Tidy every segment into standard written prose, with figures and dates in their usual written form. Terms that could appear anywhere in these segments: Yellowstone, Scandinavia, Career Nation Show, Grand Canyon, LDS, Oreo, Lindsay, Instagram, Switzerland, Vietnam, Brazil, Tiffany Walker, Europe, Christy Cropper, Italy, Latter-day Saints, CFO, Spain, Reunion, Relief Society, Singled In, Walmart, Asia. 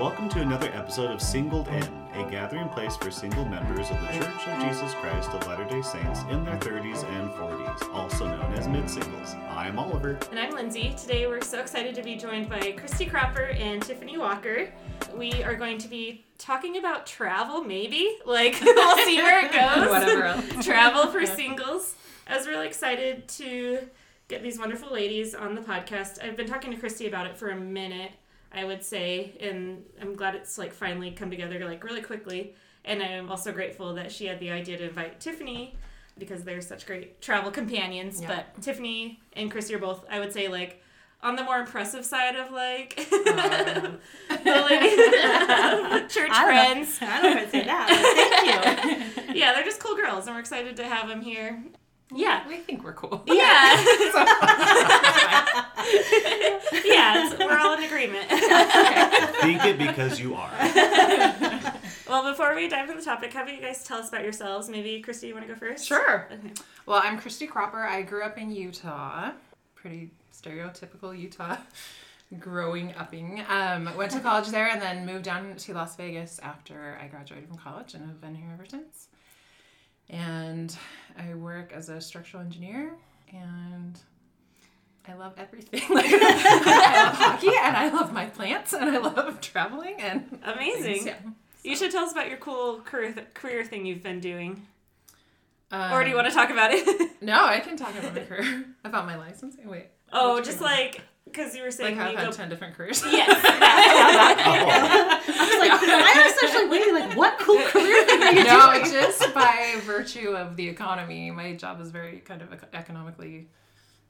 Welcome to another episode of Singled In, a gathering place for single members of the Church of Jesus Christ of Latter-day Saints in their 30s and 40s, also known as mid-singles. I'm Oliver. And I'm Lindsay. Today we're so excited to be joined by Christy Cropper and Tiffany Walker. We are going to be talking about travel, maybe? We'll see where it goes. Whatever else. Travel for singles. As we're really excited to get these wonderful ladies on the podcast. I've been talking to Christy about it for a minute, I would say, and I'm glad it's finally come together really quickly. And I'm also grateful that she had the idea to invite Tiffany because they're such great travel companions. Yeah. But Tiffany and Christy are both, I would say, on the more impressive side of church friends. I don't know if I'd say that. Thank you. Yeah, they're just cool girls, and we're excited to have them here. Yeah. We think we're cool. Yeah. Yeah, we're all in agreement. Think it because you are. Well, before we dive into the topic, how about you guys tell us about yourselves? Maybe, Christy, you want to go first? Sure. Okay. Well, I'm Christy Cropper. I grew up in Utah. Pretty stereotypical Utah growing-upping. Went to college there and then moved down to Las Vegas after I graduated from college and have been here ever since. And I work as a structural engineer, and I love everything. I love hockey, and I love my plants, and I love traveling. And amazing. Yeah, so. You should tell us about your cool career thing you've been doing. Or do you want to talk about it? No, I can talk about my career. About my licensing? Wait. Oh, just because you were saying I've had 10 different careers. Yes. I was actually waiting, what cool career thing are you doing? No, just by virtue of the economy, my job is very kind of economically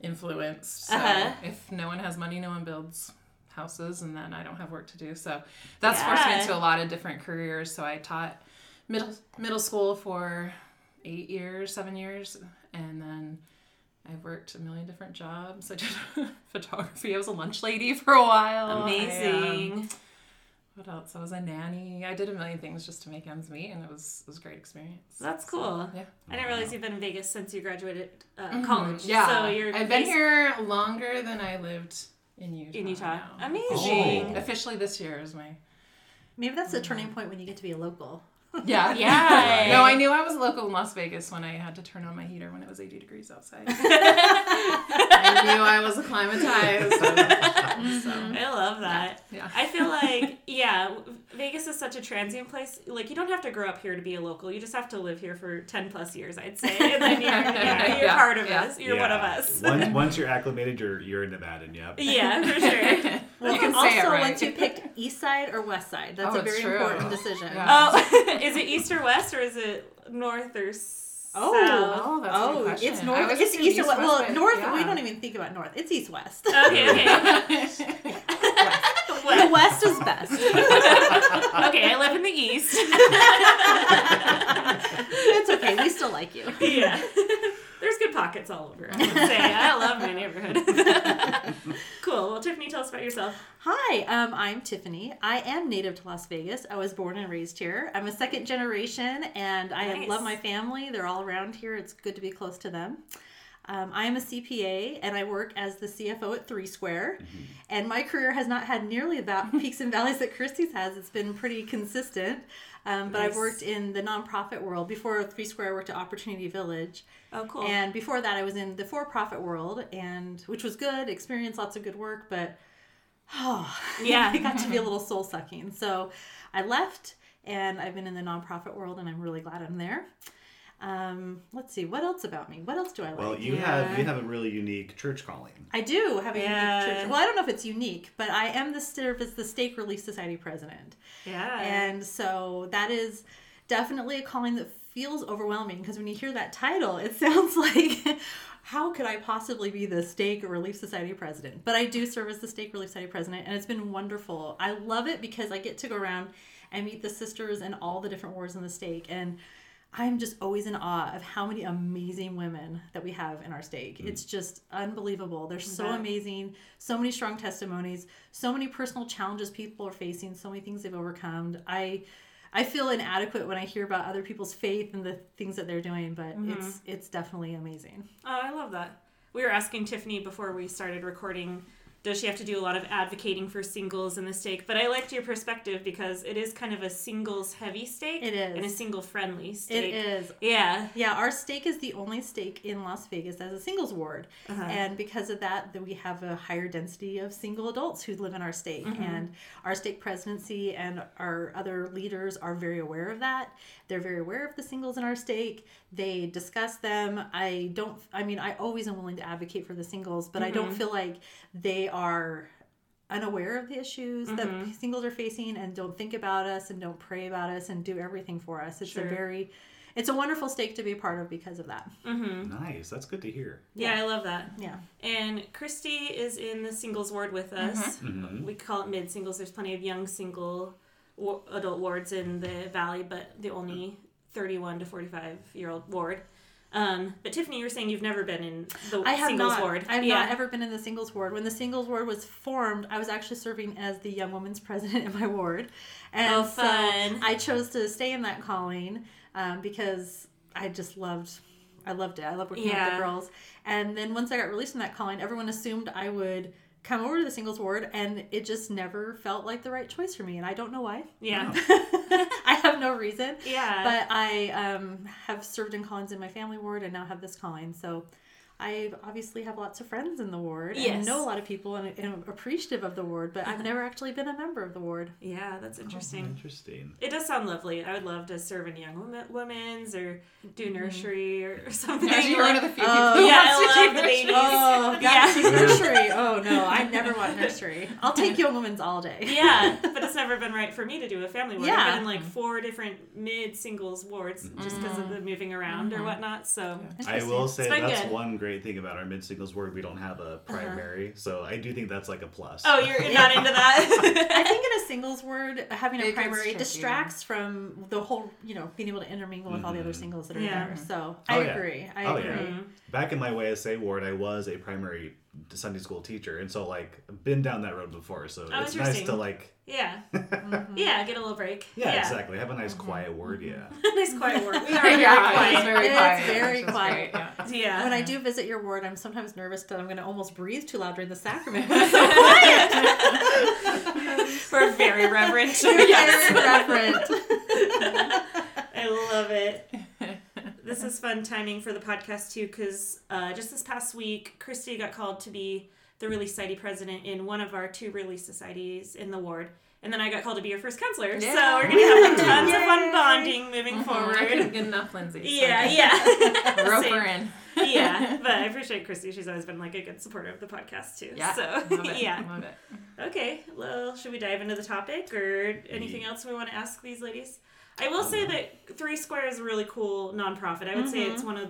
influenced. So if no one has money, no one builds houses, and then I don't have work to do. So that's forced me into a lot of different careers. So I taught middle school for 7 years, and then I've worked a million different jobs. I did photography. I was a lunch lady for a while. Amazing. What else? I was a nanny. I did a million things just to make ends meet, and it was a great experience. That's cool. So, yeah. I didn't realize you've been in Vegas since you graduated college. Yeah. So I've been here longer than I lived in Utah. Now. Amazing. Oh. Officially this year is my... Maybe that's the turning point when you get to be a local. Yeah. Yeah. No, I knew I was local in Las Vegas when I had to turn on my heater when it was 80 degrees outside. I knew I was acclimatized. So. I love that. Yeah. I feel Vegas is such a transient place. You don't have to grow up here to be a local. You just have to live here for 10 plus years, I'd say. And then you're part of us. You're one of us. Once you're acclimated, you're a Nevadan, yeah. Yeah, for sure. Well, once you picked east side or west side, that's a very important decision. Yeah. Oh, is it east or west, or is it north or south? Oh, that's a good question. It's north. It's east or west. Well, north, we don't even think about north. It's east-west. Okay. The west is best. Okay, I live in the east. It's okay. We still like you. Yeah. There's good pockets all over, I would say. I love my neighborhood. Cool. Well, Tiffany, tell us about yourself. Hi, I'm Tiffany. I am native to Las Vegas. I was born and raised here. I'm a second generation, and I love my family. They're all around here. It's good to be close to them. I am a CPA, and I work as the CFO at Three Square. Mm-hmm. And my career has not had nearly the peaks and valleys that Christy's has. It's been pretty consistent. But I've worked in the nonprofit world. Before Three Square, I worked at Opportunity Village. Oh, cool. And before that, I was in the for-profit world, which was good, experienced lots of good work. But, it got to be a little soul-sucking. So I left, and I've been in the nonprofit world, and I'm really glad I'm there. Let's see, what else about me? What else do I like? Well, you have a really unique church calling. I do have a unique church. Well, I don't know if it's unique, but I am the Stake Relief Society President. Yeah. And so that is definitely a calling that feels overwhelming, because when you hear that title, it sounds like, how could I possibly be the Stake Relief Society President? But I do serve as the Stake Relief Society President, and it's been wonderful. I love it because I get to go around and meet the sisters in all the different wars in the stake, and I'm just always in awe of how many amazing women that we have in our stake. Mm. It's just unbelievable. They're so amazing, so many strong testimonies, so many personal challenges people are facing, so many things they've overcome. I feel inadequate when I hear about other people's faith and the things that they're doing, but it's definitely amazing. Oh, I love that. We were asking Tiffany before we started recording does she have to do a lot of advocating for singles in the stake? But I liked your perspective because it is kind of a singles-heavy stake. It is. And a single-friendly stake. It is. Yeah. Yeah, our stake is the only stake in Las Vegas as a singles ward. Uh-huh. And because of that, we have a higher density of single adults who live in our stake. Mm-hmm. And our stake presidency and our other leaders are very aware of that. They're very aware of the singles in our stake. They discuss them. I always am willing to advocate for the singles, but mm-hmm. I don't feel like they are unaware of the issues mm-hmm. that singles are facing and don't think about us and don't pray about us and do everything for us. It's sure. It's a wonderful stake to be a part of because of that. Mm-hmm. Nice. That's good to hear. Yeah, I love that. Yeah. And Christy is in the singles ward with us. Mm-hmm. Mm-hmm. We call it mid-singles. There's plenty of young single adult wards in the valley, but the only 31 to 45-year-old ward. But Tiffany, you were saying you've never been in the singles ward. I have not ever been in the singles ward. When the singles ward was formed, I was actually serving as the young woman's president in my ward. And oh, fun. So I chose to stay in that calling because I just loved it. I loved working with the girls. And then once I got released from that calling, everyone assumed I would come over to the singles ward, and it just never felt like the right choice for me, and I don't know why. Yeah. I have no reason. Yeah. But I have served in callings in my family ward and now have this calling, so I obviously have lots of friends in the ward and know a lot of people and I'm appreciative of the ward, but I've never actually been a member of the ward. Yeah, that's interesting. Interesting. It does sound lovely. I would love to serve in Young Women's or do nursery or something. No, you're one of the few people who wants to do the babies. Oh, nursery. Oh, no, I never want nursery. I'll take Young Women's all day. Yeah, but it's never been right for me to do a family ward. I've been in like 4 different mid-singles wards just because of the moving around or whatnot. So I will say that's one great thing about our mid-singles ward, we don't have a primary, so I do think that's like a plus. Oh, you're not into that? I think in a singles ward, having a primary distracts from the whole, being able to intermingle with all the other singles that are there. So I agree. Yeah. Back in my YSA ward, I was a primary Sunday school teacher, and so I've been down that road before, so it's nice to get a little break. Exactly. Have a nice quiet ward. Nice quiet ward. We are very quiet. Yeah. When I do visit your ward, I'm sometimes nervous that I'm going to almost breathe too loud during the sacrament. It's so quiet. We're very reverent. I love it. This is fun timing for the podcast, too, because just this past week, Christy got called to be the Relief Society president in one of our 2 Relief Societies in the ward. And then I got called to be your first counselor. Yeah. So we're going to have tons of fun bonding moving forward. I couldn't get enough, Lindsay. Rope her in. But I appreciate Christy. She's always been a good supporter of the podcast, too. Yeah, so, love it. Okay, well, should we dive into the topic or anything else we want to ask these ladies? I will say that Three Square is a really cool nonprofit. I would say it's one of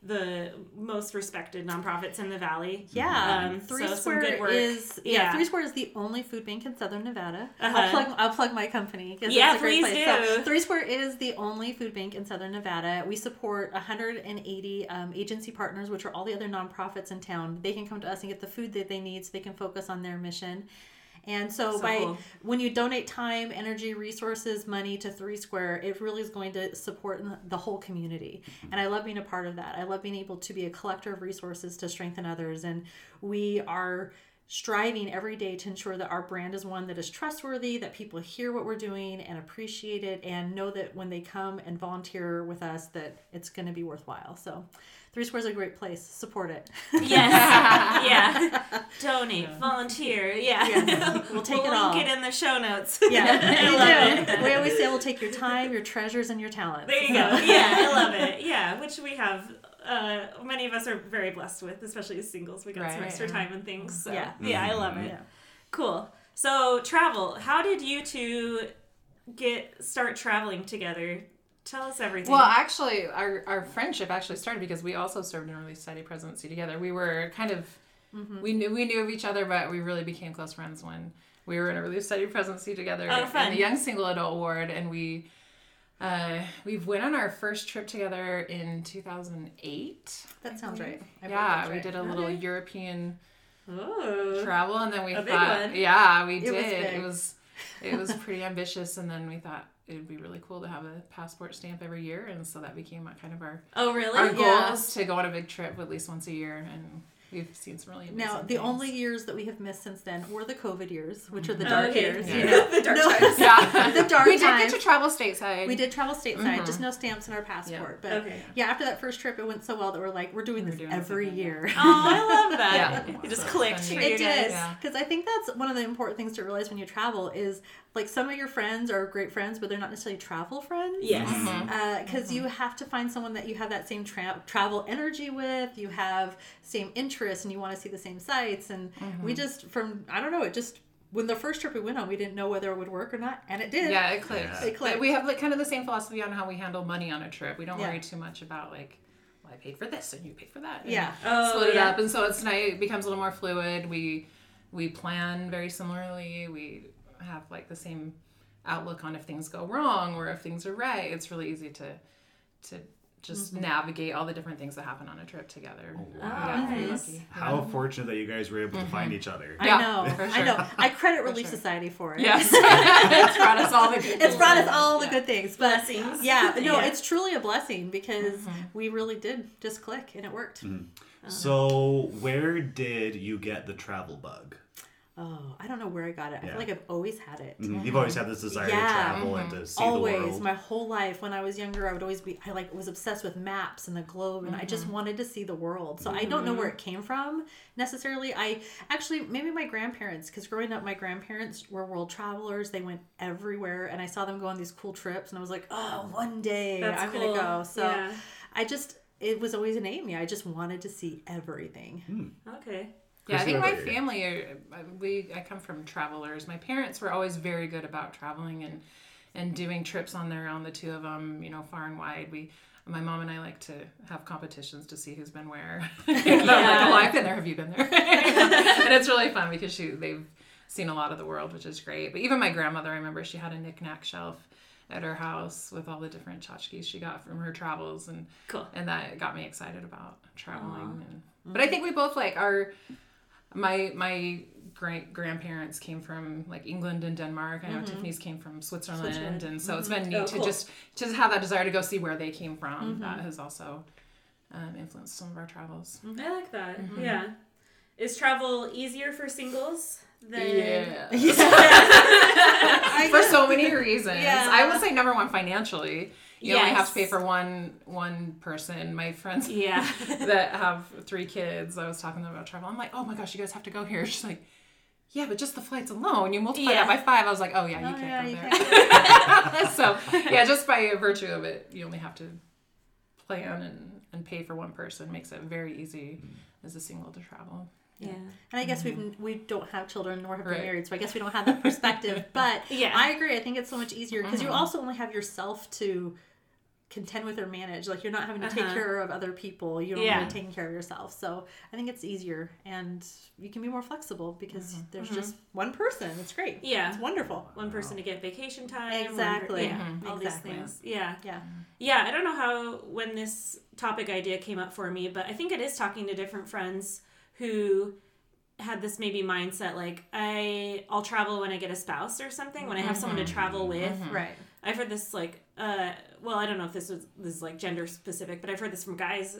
the most respected nonprofits in the valley. Yeah, Three Square is the only food bank in Southern Nevada. I'll plug my company. It's a great place. So, Three Square is the only food bank in Southern Nevada. We support 180 agency partners, which are all the other nonprofits in town. They can come to us and get the food that they need, so they can focus on their mission. And so when you donate time, energy, resources, money to Three Square, it really is going to support the whole community. And I love being a part of that. I love being able to be a collector of resources to strengthen others. And we are striving every day to ensure that our brand is one that is trustworthy, that people hear what we're doing and appreciate it and know that when they come and volunteer with us that it's going to be worthwhile. So Three Square is a great place. Support it. Yes. Donate. Volunteer. We'll take it all. We'll link it in the show notes. I love it. We always say we'll take your time, your treasures, and your talents. There you go. I love it. Yeah, which we have. Many of us are very blessed with, especially as singles. We got some extra time and things. So. I love it. Yeah. Cool. So travel. How did you two start traveling together? Tell us everything. Well, actually, our friendship actually started because we also served in Relief Society presidency together. We were kind of, we knew of each other, but we really became close friends when we were in a Relief Society presidency together in the Young Single Adult Ward, and we went on our first trip together in 2008. That sounds right. We did a little European travel, and then we thought, we did. It was pretty ambitious, and then we thought it would be really cool to have a passport stamp every year, and so that became kind of our goal is to go on a big trip at least once a year, and We've seen some really amazing Now, the things. Only years that we have missed since then were the COVID years, which are the dark years. Yeah. You know? The dark times. Yeah. The dark times. We did get to travel stateside. We did travel stateside, just no stamps in our passport. Yeah. But yeah, after that first trip, it went so well that we're like, we're doing this every year. Oh, I love that. Yeah. It just clicked for you guys. It did. Because I think that's one of the important things to realize when you travel is, like, some of your friends are great friends, but they're not necessarily travel friends. Yes. Because you have to find someone that you have that same travel energy with, you have same interests, and you want to see the same sights. And we just, when the first trip we went on, we didn't know whether it would work or not, and it did. Yeah, it clicked. Yeah. It clicked. We have, like, kind of the same philosophy on how we handle money on a trip. We don't worry too much about, like, well, I paid for this, and you paid for that. Yeah. Split it up, and so it becomes a little more fluid. We plan very similarly. We have, like, the same outlook on if things go wrong or if things are right. It's really easy to just navigate all the different things that happen on a trip together. Oh, wow. Yeah, nice. How fortunate that you guys were able to find each other. I know. I credit Relief Society for it. Yes. It's brought us all the good things. Good things. But blessings. Yeah. No, it's truly a blessing because we really did just click and it worked. Mm. So where did you get the travel bug? Oh, I don't know where I got it. Yeah. I feel like I've always had it. Mm-hmm. You've always had this desire to travel and to see the world. Always. My whole life. When I was younger, I would always be, was obsessed with maps and the globe, and I just wanted to see the world. So I don't know where it came from necessarily. Maybe my grandparents, because growing up, my grandparents were world travelers. They went everywhere, and I saw them go on these cool trips, and I was like, oh, one day I'm going to go. So it was always an aim. Yeah, I just wanted to see everything. Mm. Okay. Yeah, I think my family, I come from travelers. My parents were always very good about traveling and doing trips on their own, the two of them, far and wide. My mom and I like to have competitions to see who's been where. I've been there, have you been there? And it's really fun because they've seen a lot of the world, which is great. But even my grandmother, I remember she had a knick-knack shelf at her house with all the different tchotchkes she got from her travels. And cool. And that got me excited about traveling. But I think we both are... My great-grandparents came from, England and Denmark. I know Tiffany's came from Switzerland. And so it's been neat to just have that desire to go see where they came from. Mm-hmm. That has also influenced some of our travels. I like that. Mm-hmm. Yeah. Is travel easier for singles than... Yeah. For so many reasons. Yeah. I would say, number one, financially. You only have to pay for one person. My friends that have 3 kids, I was talking to them about travel. I'm like, oh my gosh, you guys have to go here. She's like, yeah, but just the flights alone. You multiply that by 5. I was like, you can't go there. So, just by virtue of it, you only have to plan and pay for one person. Makes it very easy as a single to travel. Yeah. And I guess we don't have children nor have been married, so I guess we don't have that perspective. But I agree. I think it's so much easier because you also only have yourself to contend with or manage. Like, you're not having to take care of other people. You're only taking care of yourself. So I think it's easier, and you can be more flexible because there's just one person. It's great. Yeah. It's wonderful. One person to get vacation time. Exactly. All these things. Yeah. Yeah. Yeah. I don't know when this topic idea came up for me, but I think it is talking to different friends who had this maybe mindset, like, I'll travel when I get a spouse or something, when I have someone to travel with. Right. I've heard this, I don't know if this is gender specific, but I've heard this from guys.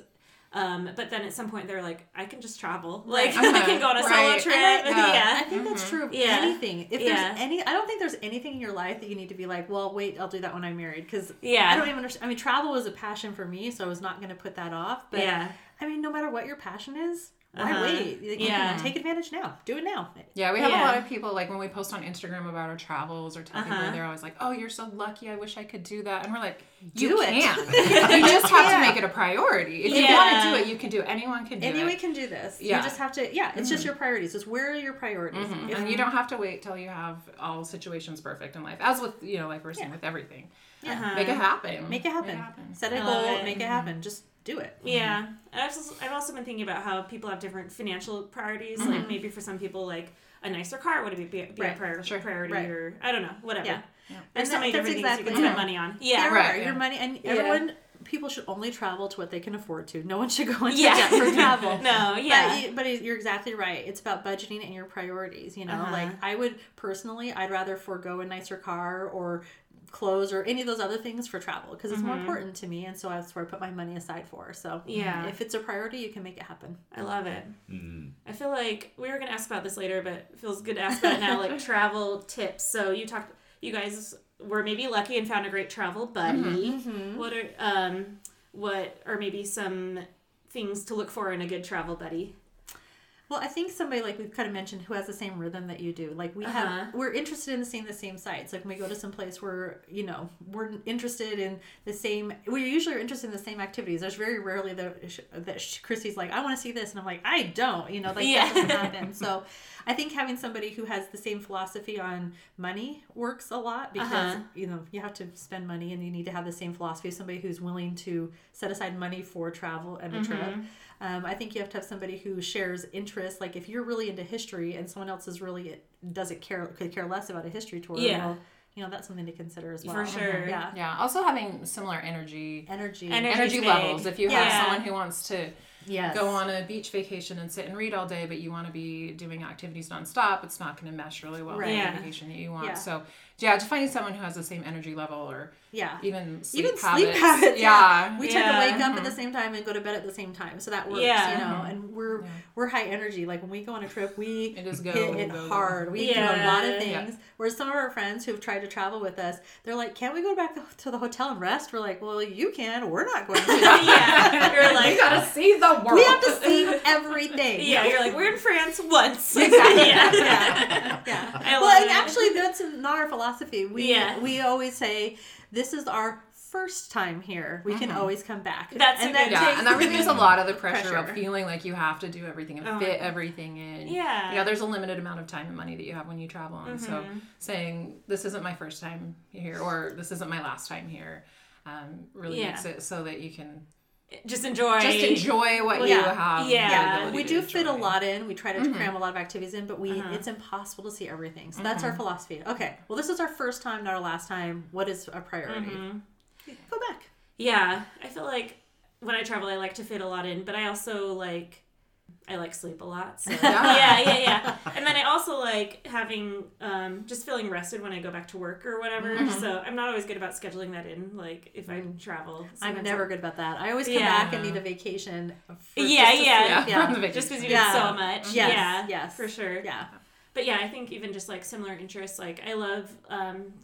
But then at some point they're like, I can just travel. Like, I can go on a solo trip. I think that's true of anything. If there's I don't think there's anything in your life that you need to be like, well, wait, I'll do that when I'm married. Because I don't even understand. I mean, travel was a passion for me, so I was not going to put that off. But I mean, no matter what your passion is, why wait? You can take advantage now. Do it now. Yeah, we have a lot of people, when we post on Instagram about our travels or tell people, they're always like, oh, you're so lucky. I wish I could do that. And we're like, you can. You just have to make it a priority. If you want to do it, you can do it. Anyone can do it. Anyone can do this. Yeah. You just have to, it's just your priorities. It's where are your priorities? Mm-hmm. And you don't have to wait till you have all situations perfect in life. As with, we're saying with everything. Make it happen. Set a goal. Make it happen. Just do it. Yeah. And I've also been thinking about how people have different financial priorities. Like, maybe for some people, a nicer car would be a priority, or I don't know, whatever. Yeah. There's so many different things you can spend money on. Yeah. Your money, and everyone, people should only travel to what they can afford to. No one should go into debt for travel. No, But you're exactly right. It's about budgeting and your priorities, I'd rather forego a nicer car or clothes or any of those other things for travel because it's mm-hmm. more important to me, and so that's where I put my money aside for. So yeah, if it's a priority, you can make it happen. I love it. Mm-hmm. I feel like we were gonna ask about this later, but it feels good to ask about it now. Like travel tips. So you guys were maybe lucky and found a great travel buddy. Mm-hmm. What are maybe some things to look for in a good travel buddy? Well, I think somebody, like we've kind of mentioned, who has the same rhythm that you do. Like, we're interested in seeing the same sites. Like, when we go to some place where, you know, we're interested in the same, we usually are interested in the same activities. There's very rarely that Christy's like, I want to see this. And I'm like, I don't, you know, like that doesn't happen. So I think having somebody who has the same philosophy on money works a lot because, you know, you have to spend money and you need to have the same philosophy. Somebody who's willing to set aside money for travel and a trip. I think you have to have somebody who shares interests. Like if you're really into history and someone else is really could care less about a history tour. Yeah. Well, you know, that's something to consider as well. For sure. Mm-hmm. Yeah. Yeah. Also having similar energy levels. If you have someone who wants to go on a beach vacation and sit and read all day, but you want to be doing activities nonstop, it's not going to mesh really well with the vacation that you want. Yeah. So, to find someone who has the same energy level or even sleep habits. Yeah. We tend to wake up at the same time and go to bed at the same time. So that works, you know, and we're high energy. Like when we go on a trip, we just hit it hard. We do a lot of things. Whereas some of our friends who've tried to travel with us, they're like, can't we go back to the hotel and rest? We're like, well, you can. We're not going to. You're like, you got to see the world. We have to see everything. You're like, we're in France once. Exactly. Actually, that's not our philosophy. We always say, this is our first time here. We can always come back. And that relieves a lot of the pressure of feeling like you have to do everything and fit everything in. Yeah. Yeah, there's a limited amount of time and money that you have when you travel on. Mm-hmm. So saying, this isn't my first time here or this isn't my last time here really makes it so that you can... Just enjoy what you have. Yeah. We do fit a lot in. We try to cram a lot of activities in, but it's impossible to see everything. So that's our philosophy. Okay. Well, this is our first time, not our last time. What is a priority? Go back. Yeah. I feel like when I travel, I like to fit a lot in, but I also like sleep a lot. So. And then I also like having, just feeling rested when I go back to work or whatever. Mm-hmm. So I'm not always good about scheduling that in, like if I travel. I'm never good about that. I always come back and need a vacation. Just because you do so much. Yes. For sure. Yeah. But yeah, I think even just like similar interests, like I love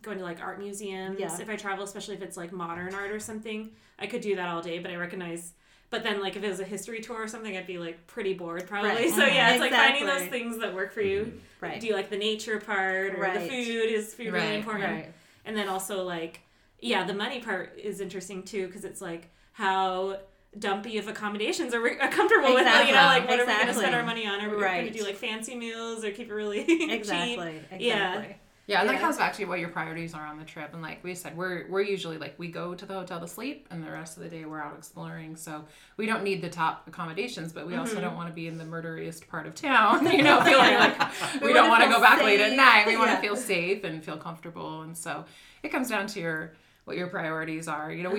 going to like art museums. Yeah. If I travel, especially if it's like modern art or something, I could do that all day, but I recognize... But then, like, if it was a history tour or something, I'd be, like, pretty bored probably. Right. So, it's like finding those things that work for you. Right. Do you like the nature part or the food? Is food really important? Right. And then also, like, the money part is interesting, too, because it's, like, how dumpy of accommodations are we comfortable with? You know, like, what are we going to spend our money on? Are we going to do, like, fancy meals or keep it really cheap? Yeah, and that comes back to what your priorities are on the trip. And like we said, we're usually like we go to the hotel to sleep and the rest of the day we're out exploring. So we don't need the top accommodations, but we also don't want to be in the murderiest part of town, you know, feeling like we don't want to go back late at night. We want to feel safe and feel comfortable. And so it comes down to what your priorities are. You know,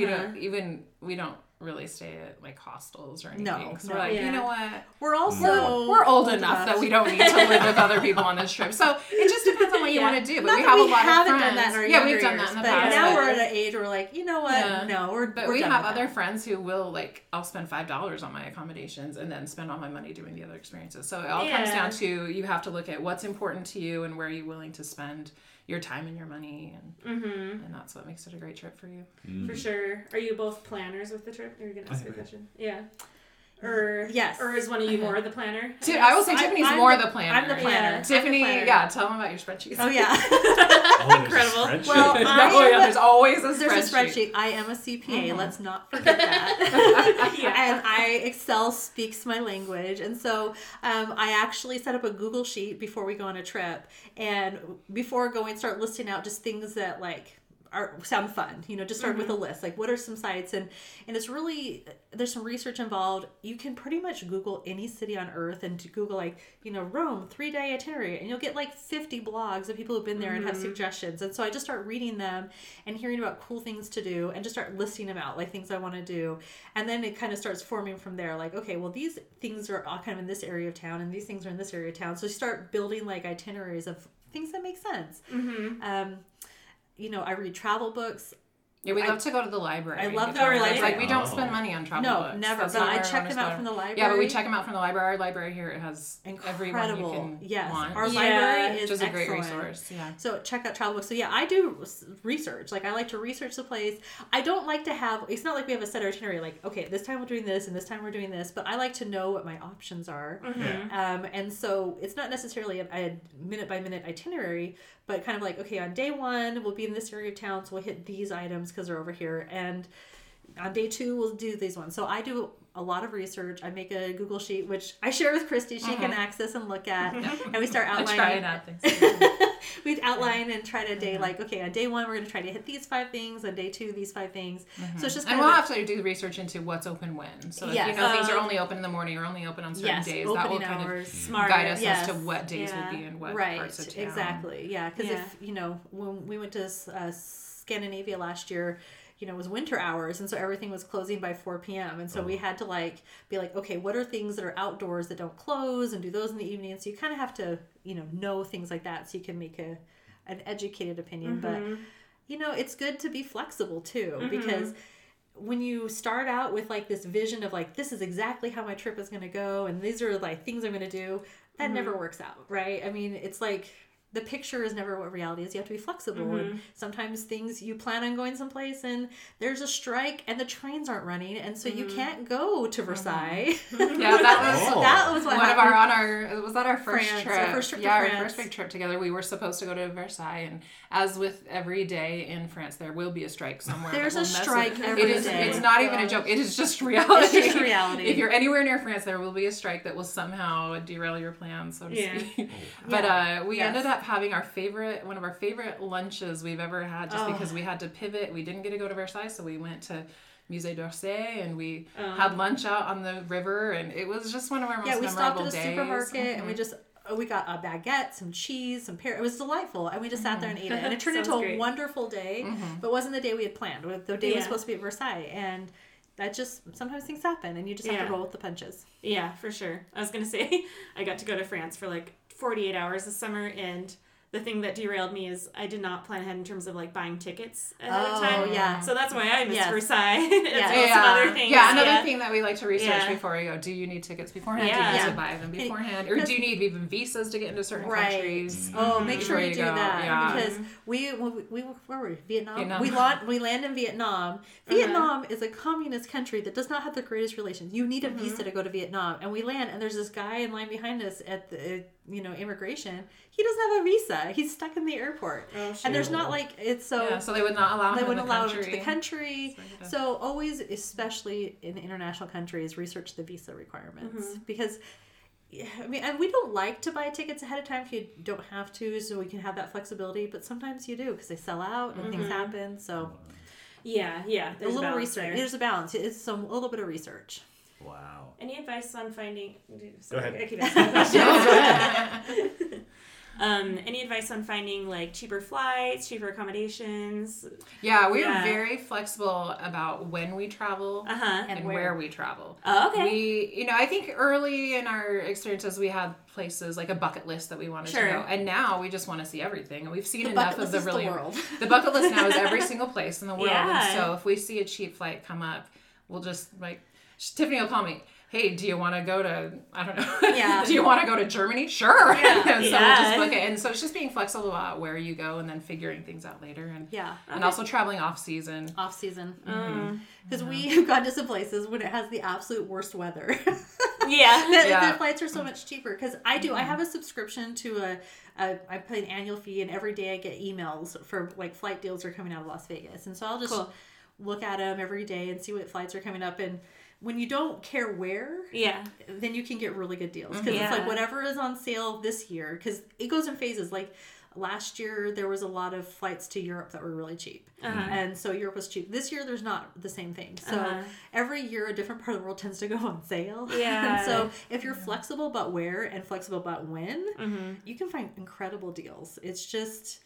we don't really stay at like hostels or anything. We're like, you know what? We're also we're old enough that we don't need to live with other people on this trip. So it just depends on what you want to do. But we have a lot of friends. Done that in our we've done that in the past. Now we're at an age where we're like, you know what? No, we have other friends who will like, I'll spend $5 on my accommodations and then spend all my money doing the other experiences. So it all comes down to you have to look at what's important to you and where are you willing to spend your time and your money, and and that's what makes it a great trip for you. Mm. For sure. Are you both planners with the trip? Are you going to ask a question? Yeah. Or yes. Or is one of you more the planner? I will say Tiffany's more the planner. I'm the planner. Yeah. Tiffany, tell them about your spreadsheets. Oh yeah. Incredible. Spreadsheet. Well, there's always a spreadsheet. I am a CPA. Mm-hmm. Let's not forget that. And Excel speaks my language, and so I actually set up a Google sheet before we go on a trip, and before going, start listing out just things that like. Sound fun, you know, just start with a list, like what are some sites, and it's really, there's some research involved. You can pretty much Google any city on earth and to Google like, you know, Rome 3-day itinerary, and you'll get like 50 blogs of people who've been there and have suggestions. And so I just start reading them and hearing about cool things to do and just start listing them out, like things I want to do, and then it kind of starts forming from there, like okay, well these things are all kind of in this area of town and these things are in this area of town, so you start building like itineraries of things that make sense. you know, I read travel books. Yeah, we love to go to the library. I love the library. Like, we don't spend money on travel books. No, never. That's but I check them out from the library. Yeah, but we check them out from the library. Our library here, it has everyone you can want. Our library is a great resource. Yeah. So check out travel books. So yeah, I do research. Like, I like to research the place. I don't like to have, it's not like we have a set itinerary. Like, okay, this time we're doing this and this time we're doing this. But I like to know what my options are. Mm-hmm. Yeah. And so it's not necessarily a minute-by-minute itinerary, but kind of like, okay, on day one, we'll be in this area of town, so we'll hit these items because they're over here. And on day two, we'll do these ones. So I do a lot of research. I make a Google Sheet, which I share with Christy. She can access and look at. And we start outlining. I try and add things. We outline and try to day, like, okay, on day one, we're going to try to hit these 5 things. On day two, these 5 things. Mm-hmm. So it's just kind of. And we'll have to do research into what's open when. So, if you know, things are only open in the morning or only open on certain days. That will kind of guide us as to what days will be in what parts of town. Exactly. Yeah. Because if, you know, when we went to Scandinavia last year, you know, it was winter hours, and so everything was closing by 4 p.m. And so we had to, like, be like, okay, what are things that are outdoors that don't close, and do those in the evening. So you kind of have to, you know things like that so you can make an educated opinion. Mm-hmm. But, you know, it's good to be flexible, too, mm-hmm. because when you start out with, like, this vision of, like, this is exactly how my trip is going to go, and these are, like, things I'm going to do, that mm-hmm. never works out, right? I mean, it's like, the picture is never what reality is. You have to be flexible. Mm-hmm. And sometimes things, you plan on going someplace and there's a strike and the trains aren't running. And so mm-hmm. you can't go to Versailles. Mm-hmm. Yeah, that was what happened. Was that our first trip? Our first trip to France. Our first big trip together. We were supposed to go to Versailles. And as with every day in France, there will be a strike somewhere. There's a strike every day. It's not even a joke. It is just reality. It's just reality. If you're anywhere near France, there will be a strike that will somehow derail your plans, so to speak. But we ended up having one of our favorite lunches we've ever had, just because we had to pivot. We didn't get to go to Versailles, so we went to Musée d'Orsay and we had lunch out on the river, and it was just one of our most memorable days. Yeah, we stopped at a supermarket and we just got a baguette, some cheese, some pear. It was delightful, and we just sat there and ate it, and it turned into a wonderful day, but it wasn't the day we had planned. The day was supposed to be at Versailles, and that just, sometimes things happen, and you just have to roll with the punches. Yeah, for sure. I was going to say, I got to go to France for like 48 hours this summer, and the thing that derailed me is I did not plan ahead in terms of like buying tickets ahead of time. Yeah. So that's why I missed Versailles. Some other things. Yeah, another thing that we like to research before we go. Do you need tickets beforehand? Yeah. Do you need to buy them beforehand? Or do you need even visas to get into certain countries? Oh, make sure you do that. Yeah. Because where were we? Vietnam. We land in Vietnam. Vietnam is a communist country that does not have the greatest relations. You need a visa to go to Vietnam. And we land, and there's this guy in line behind us at the immigration. He doesn't have a visa. He's stuck in the airport. Oh, sure. And there's not like it's so. Yeah, so they would not allow him in the country. So always, especially in international countries, research the visa requirements because. I mean, and we don't like to buy tickets ahead of time if you don't have to, so we can have that flexibility. But sometimes you do because they sell out and things happen. So. Yeah. There's a little research. There's a balance. It's a little bit of research. Wow. Any advice on finding... I keep asking questions. Any advice on finding, like, cheaper flights, cheaper accommodations? Yeah, we are very flexible about when we travel and where we travel. Oh, okay. We, I think early in our experiences we had places like a bucket list that we wanted to go, and now we just want to see everything. And we've seen enough of the world. The bucket list now is every single place in the world, and so if we see a cheap flight come up, we'll just like. Tiffany will call me. Hey, do you want to go to, I don't know. Yeah. Do you want to go to Germany? Sure. Yeah. So we'll just book it. And so it's just being flexible about where you go and then figuring things out later. And and also traveling off season. Off season. Because we have gone to some places when it has the absolute worst weather. The flights are so much cheaper. Because I do. I have a subscription to I pay an annual fee, and every day I get emails for like flight deals are coming out of Las Vegas. And so I'll just look at them every day and see what flights are coming up. And when you don't care where, then you can get really good deals. Because it's like whatever is on sale this year, because it goes in phases. Like last year, there was a lot of flights to Europe that were really cheap. And so Europe was cheap. This year, there's not the same thing. So every year, a different part of the world tends to go on sale. Yeah. And so if you're flexible about where and flexible about when, you can find incredible deals. It's just,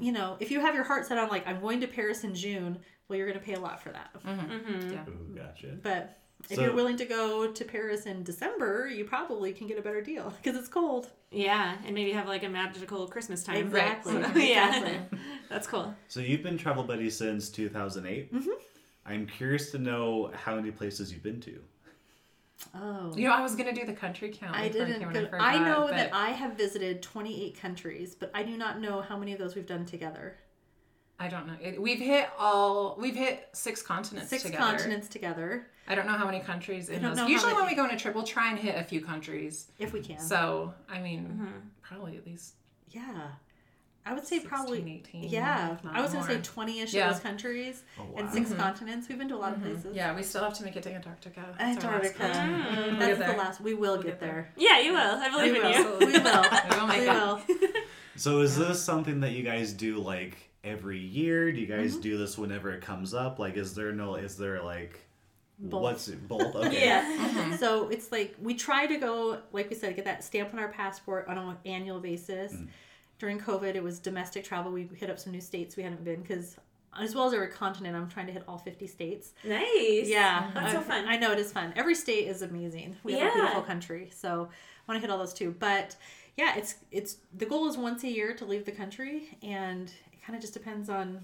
if you have your heart set on like, I'm going to Paris in June, well, you're going to pay a lot for that. Mm-hmm. Mm-hmm. Yeah. Ooh, gotcha. But If you're willing to go to Paris in December, you probably can get a better deal because it's cold. Yeah, and maybe have like a magical Christmas time. Exactly. Exactly. That's cool. So you've been travel buddy since 2008. Mm-hmm. I'm curious to know how many places you've been to. Oh. You know, I was going to do the country count. I didn't. I know that I have visited 28 countries, but I do not know how many of those we've done together. I don't know. We've hit 6 continents together. 6 continents together. I don't know how many countries in those. Usually when we go on a trip, we'll try and hit a few countries. If we can. So, I mean, probably at least. Yeah. I would say 16, probably 18. Yeah. I was going to say 20-ish of those countries. Oh, wow. And 6 continents. We've been to a lot of places. Yeah, we still have to make it to Antarctica. Antarctica. That's the last. We will get there. Yeah, you will. I believe in you. We will. We will. So is this something that you guys do, like, every year? Do you guys do this whenever it comes up? Like, is there both. What's it? Both? Okay. So it's like, we try to go, like we said, get that stamp on our passport on an annual basis. Mm. During COVID, it was domestic travel. We hit up some new states we hadn't been, because as well as every continent, I'm trying to hit all 50 states. Nice. Yeah. That's so fun. I know, it is fun. Every state is amazing. We have a beautiful country. So I want to hit all those too. But yeah, it's the goal is once a year to leave the country, and it kind of just depends on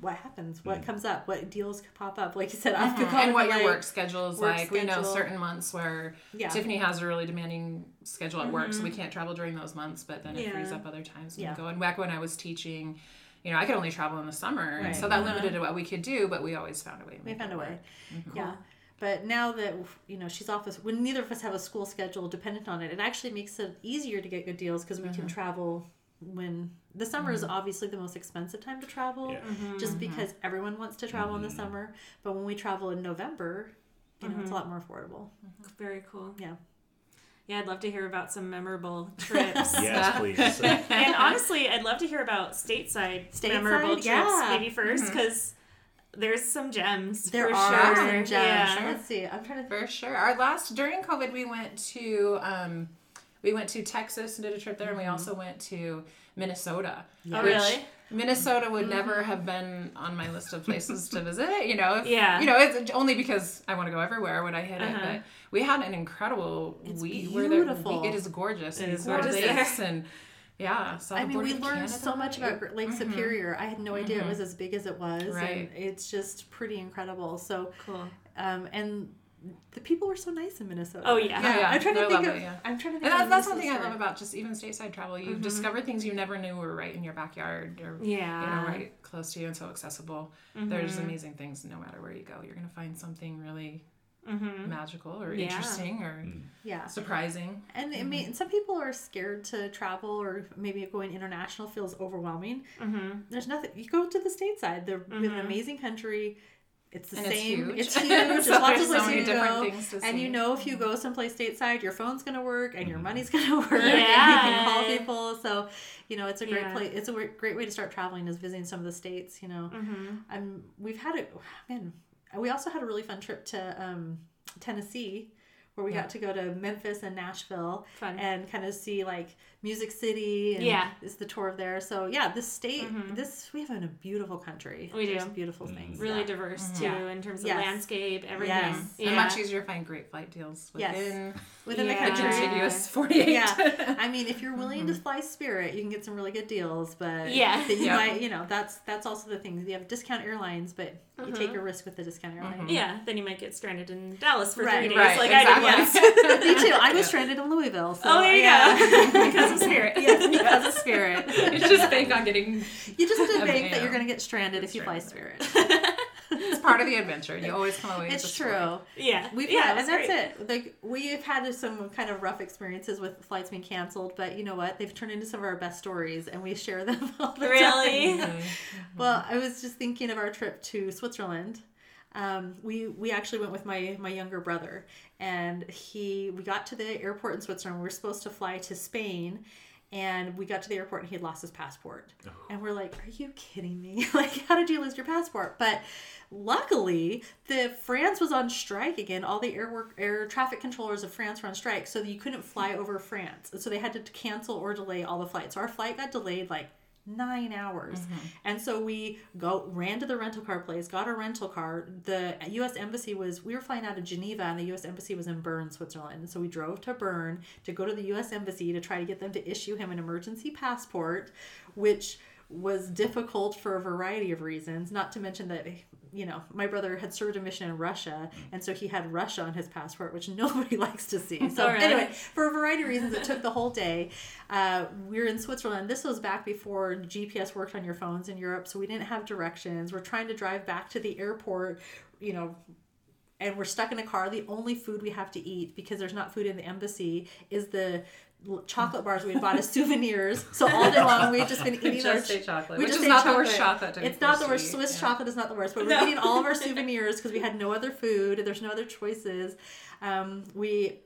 what happens, what comes up, what deals pop up, like you said, and what your work schedule is like. We know certain months where Tiffany has a really demanding schedule at work, so we can't travel during those months, but then it frees up other times when we go. And back when I was teaching, you know, I could only travel in the summer, so that limited what we could do, but we always found a way. We found a way. Yeah. But now that, you know, she's off, when neither of us have a school schedule dependent on it, it actually makes it easier to get good deals, because we can travel when the summer is obviously the most expensive time to travel, just because everyone wants to travel in the summer. But when we travel in November, you know, it's a lot more affordable. Very cool. Yeah. Yeah, I'd love to hear about some memorable trips. Yes, please. And honestly, I'd love to hear about stateside memorable trips maybe first, because there's some gems. There are some gems. Yeah. Let's see. I'm trying to think. For sure. Our last, during COVID, we went to Texas and did a trip there, and we also went to Minnesota. Oh, really? Minnesota would never have been on my list of places to visit, you know. You know, it's only because I want to go everywhere when I hit it. But we had an incredible week. Beautiful. It is gorgeous. It is gorgeous. And yeah, I mean, we learned so much about Lake Superior. I had no idea it was as big as it was. Right. And it's just pretty incredible. So cool. And the people were so nice in Minnesota. Oh yeah, yeah, yeah. I'm trying to think. And that's one thing I love about just even stateside travel. You discover things you never knew were right in your backyard, or you know, right close to you and so accessible. There's amazing things no matter where you go. You're gonna find something really magical or interesting or surprising. And I mean, some people are scared to travel, or maybe going international feels overwhelming. There's nothing. You go to the stateside. They're in an amazing country. It's the same. It's huge. There's lots of places to go. And you know, if you go someplace stateside, your phone's going to work and your money's going to work. Yeah. And you can call people. So, you know, it's a great place. It's a great way to start traveling, is visiting some of the states, you know. We've had it. Man, we also had a really fun trip to Tennessee, where we got to go to Memphis and Nashville. Fun. And kind of see, like, Music City. And it's the tour of there. So, yeah, this state, we have a beautiful country. We do. There's beautiful things. Really diverse, too, in terms of landscape, everything. Yes. Yeah. And much easier to find great flight deals within the country. Continuous 48. Yeah. I mean, if you're willing to fly Spirit, you can get some really good deals. But, you might, you know, that's also the thing. You have discount airlines, but you take a risk with the discount airline. Yeah, then you might get stranded in Dallas for 3 days. Right. Like I did. Me too. I was stranded in Louisville. So, oh, there you go. Because of Spirit. Yes, because of Spirit. You just bank on getting... You just have to bank that you're going to get stranded if you fly Spirit. It's part of the adventure. You always come away with the story. It's true. Yeah. That's it. Like, we've had some kind of rough experiences with flights being canceled, but you know what? They've turned into some of our best stories, and we share them all the time. Really? Well, I was just thinking of our trip to Switzerland. We actually went with my younger brother, and we got to the airport in Switzerland. We were supposed to fly to Spain, and we got to the airport, and he had lost his passport. Oh. And we're like, are you kidding me? Like, how did you lose your passport? But luckily, France was on strike again. All the air traffic controllers of France were on strike, so you couldn't fly over France. So they had to cancel or delay all the flights. So our flight got delayed, like, 9 hours. Mm-hmm. And so we ran to the rental car place, got a rental car. The U.S. Embassy we were flying out of Geneva, and the U.S. Embassy was in Bern, Switzerland. And so we drove to Bern to go to the U.S. Embassy to try to get them to issue him an emergency passport, which was difficult for a variety of reasons, not to mention that, you know, my brother had served a mission in Russia, and so he had Russia on his passport, which nobody likes to see. So anyway, for a variety of reasons, it took the whole day. We're in Switzerland. This was back before GPS worked on your phones in Europe, so we didn't have directions. We're trying to drive back to the airport, you know, and we're stuck in a car. The only food we have to eat, because there's not food in the embassy, is the chocolate bars we had bought as souvenirs. So all day long we had just been eating chocolate. We just ate not chocolate. The worst chocolate. It's not the worst. Swiss chocolate is not the worst. But we're eating all of our souvenirs because we had no other food. There's no other choices. We,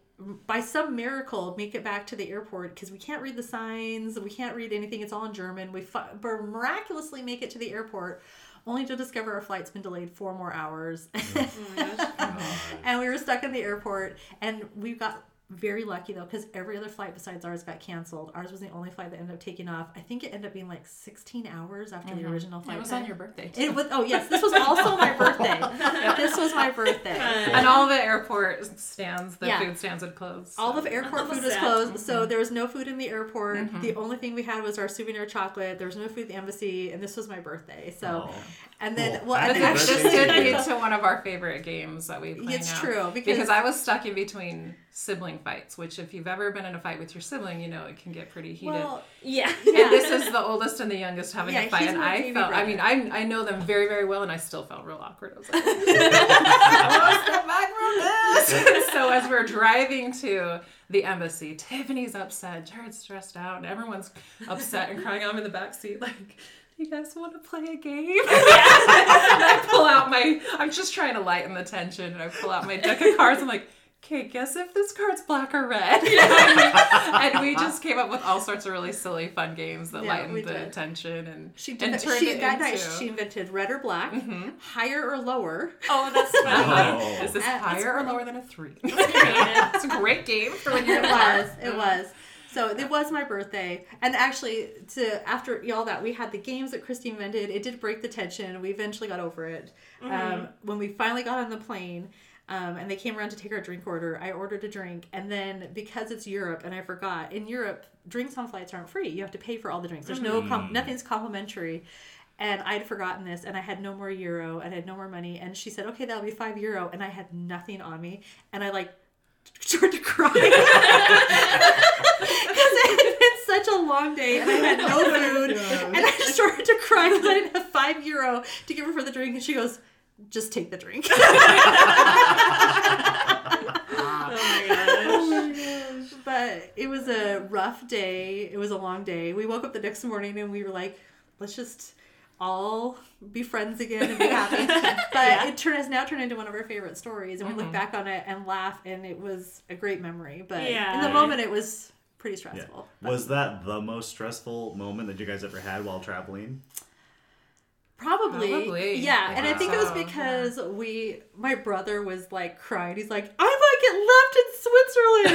by some miracle, make it back to the airport because we can't read the signs. We can't read anything. It's all in German. But miraculously make it to the airport, only to discover our flight's been delayed 4 more hours. And we were stuck in the airport, and we got very lucky, though, because every other flight besides ours got canceled. Ours was the only flight that ended up taking off. I think it ended up being like 16 hours after the original flight. It was on your birthday, too. It was, oh, yes. This was also my birthday. This was my birthday. And all the airport stands, the food stands had closed. So. All of airport food was closed, so there was no food in the airport. Mm-hmm. The only thing we had was our souvenir chocolate. There was no food at the embassy, and this was my birthday. So, and then, this did lead to one of our favorite games that we play now. True. Because I was stuck in between sibling fights, which if you've ever been in a fight with your sibling, you know it can get pretty heated. Well, and this is the oldest and the youngest having a fight, and I felt brother. I mean, I know them very, very well, and I still felt real awkward. I was like, I want to step back from this. So as we're driving to the embassy, Tiffany's upset, Jared's stressed out, and everyone's upset and crying. I'm in the backseat like, you guys want to play a game? And I pull out I'm just trying to lighten the tension, and I pull out my deck of cards. I'm like, okay, guess if this card's black or red. You know what I mean? And we just came up with all sorts of really silly, fun games that lightened the tension. And she invented red or black, higher or lower. Oh, that's funny. Is this higher or lower than a 3? It's a great game for when you're in class. It was. So it was my birthday, and actually, after all that, we had the games that Christy invented. It did break the tension. We eventually got over it. When we finally got on the plane, and they came around to take our drink order, I ordered a drink, and then because it's Europe, and I forgot, in Europe, drinks on flights aren't free. You have to pay for all the drinks. There's nothing's complimentary. And I'd forgotten this, and I had no more euro, and I had no more money. And she said, okay, that'll be €5, and I had nothing on me, and I started to cry. A long day, and I had no food, and I started to cry because I didn't have €5 to give her for the drink, and she goes, just take the drink. Oh my gosh. But it was a rough day. It was a long day. We woke up the next morning and we were like, let's just all be friends again and be happy. But it has now turned into one of our favorite stories, and we look back on it and laugh, and it was a great memory. But in the moment, it was pretty stressful. Yeah. Was that the most stressful moment that you guys ever had while traveling? Probably. Yeah. Wow. And I think it was because my brother was like crying. He's like, I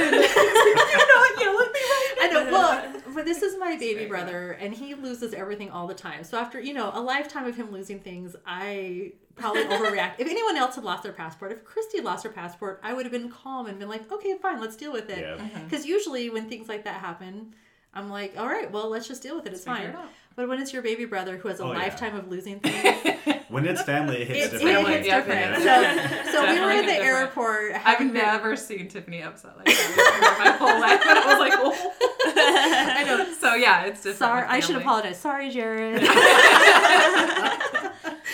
might get left in Switzerland. You're not yelling me right now. I know. Well, but this is my baby brother, and he loses everything all the time. So after, a lifetime of him losing things, I probably overreact. If anyone else had lost their passport, if Christy lost her passport, I would have been calm and been like, okay, fine, let's deal with it. Because usually when things like that happen, I'm like, all right, well, let's just deal with it. It's fine. But when it's your baby brother who has a lifetime of losing things. When it's family, it hits different. So we were at the airport. I've never seen Tiffany upset like that my whole life. And I was like, oh. I know. So yeah, it's different. Sorry, I should apologize. Sorry, Jared.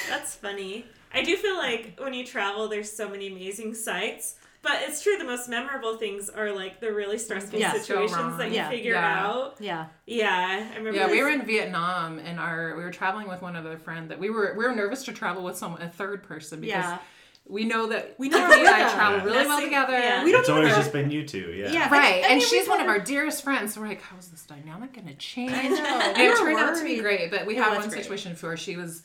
That's funny. I do feel like when you travel, there's so many amazing sights. But it's true, the most memorable things are, like, the really stressful situations that you figure out. Yeah, I remember. Yeah, we were in Vietnam, and we were traveling with one other friend that we were nervous to travel with a third person because we know that we travel really well together. Yeah. It's always just been you two, right, and she's one of our dearest friends, so we're like, how is this dynamic going to change? I know. And it turned out to be great, but we had one situation where she was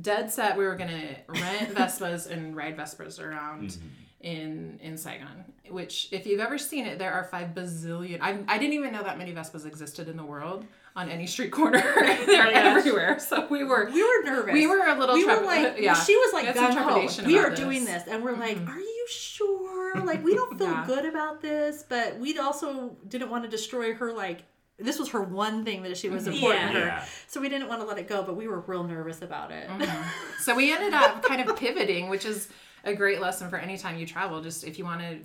dead set we were going to rent Vespas and ride Vespas around. in Saigon, which if you've ever seen it, there are 5 bazillion. I didn't even know that many Vespas existed in the world on any street corner. They're everywhere. So we were nervous. We were a little. We were like, yeah. She was like, gung-ho. We are doing this, and we're like, are you sure? Like, we don't feel good about this, but we also didn't want to destroy her. Like, this was her one thing that she was important to her. Yeah. So we didn't want to let it go, but we were real nervous about it. Mm-hmm. So we ended up kind of pivoting, which is a great lesson for any time you travel. Just if you want to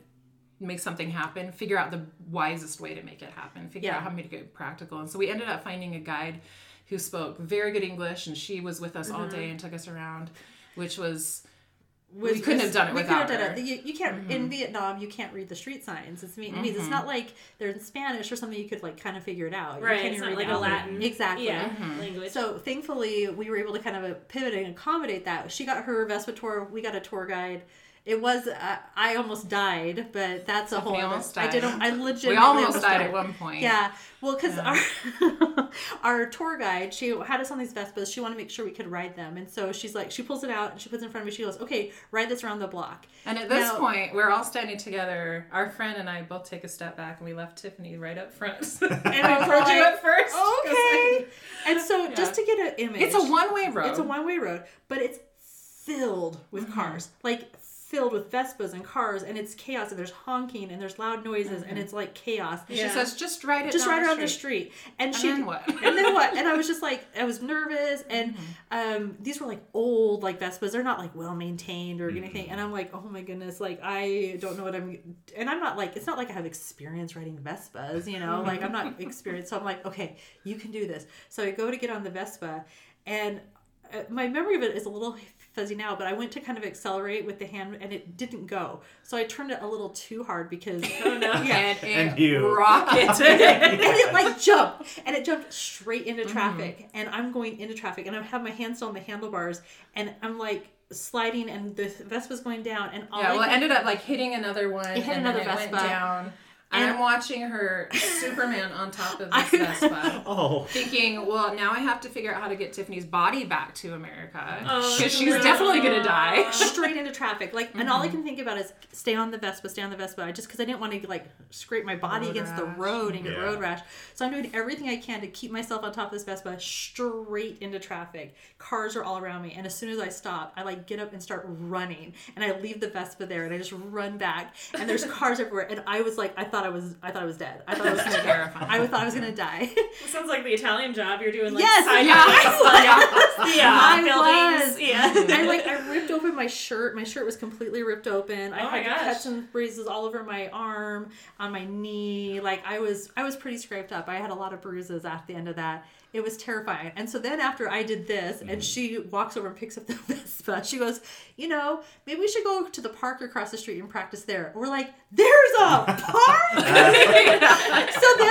make something happen, figure out the wisest way to make it happen. Figure out how to make it practical. And so we ended up finding a guide who spoke very good English, and she was with us all day and took us around, which was... we couldn't have done it without her. You can't, in Vietnam, you can't read the street signs. It means it's not like they're in Spanish or something you could like kind of figure it out. Right, it's not like a Latin. Exactly. Yeah. Mm-hmm. Language. So thankfully, we were able to kind of pivot and accommodate that. She got her Vespa tour. We got a tour guide. It was, I almost died, but that's a whole other... I legitimately... We almost died at one point. Yeah. Well, because our tour guide, she had us on these Vespas. She wanted to make sure we could ride them. And so she's like, she pulls it out and she puts it in front of me. She goes, okay, ride this around the block. And at this point, we're all standing together. Our friend and I both take a step back and we left Tiffany right up front. And I told you at first. Okay. And so just to get an image. It's a one-way road. But it's filled with cars. Like, filled with Vespas and cars, and it's chaos, and there's honking, and there's loud noises, and it's like chaos. Yeah. She says, just ride it down the street. And then what? And I was just like, I was nervous, and these were like old like Vespas. They're not like well-maintained or anything. And I'm like, oh my goodness, like I don't know what I'm... And I'm not like, it's not like I have experience riding Vespas, you know? Like I'm not experienced. So I'm like, okay, you can do this. So I go to get on the Vespa, and my memory of it is a little fuzzy now, but I went to kind of accelerate with the hand and it didn't go. So I turned it a little too hard because and you rocketed and it like jumped, and it jumped straight into traffic and I'm going into traffic and I have my hands still on the handlebars and I'm like sliding and the Vespa's going down and all it ended up like hitting another one. It hit another Vespa. It went down. And I'm watching her Superman on top of this Vespa, thinking, well, now I have to figure out how to get Tiffany's body back to America, because she's definitely going to die. Straight into traffic. Like, and all I can think about is stay on the Vespa, I just, because I didn't want to like scrape my body against the road and get road rash. So I'm doing everything I can to keep myself on top of this Vespa, straight into traffic. Cars are all around me. And as soon as I stop, I like get up and start running. And I leave the Vespa there and I just run back. And there's cars everywhere. And I was like, I thought I was dead. I thought I was going to die. I thought I was going to die. It sounds like the Italian Job you're doing. Like, I was. I ripped open my shirt. My shirt was completely ripped open. I had cuts and bruises all over my arm, on my knee. Like I was pretty scraped up. I had a lot of bruises at the end of that. It was terrifying. And so then after I did this, and she walks over and picks up the Vespa, she goes, you know, maybe we should go to the park across the street and practice there. We're like, there's a park?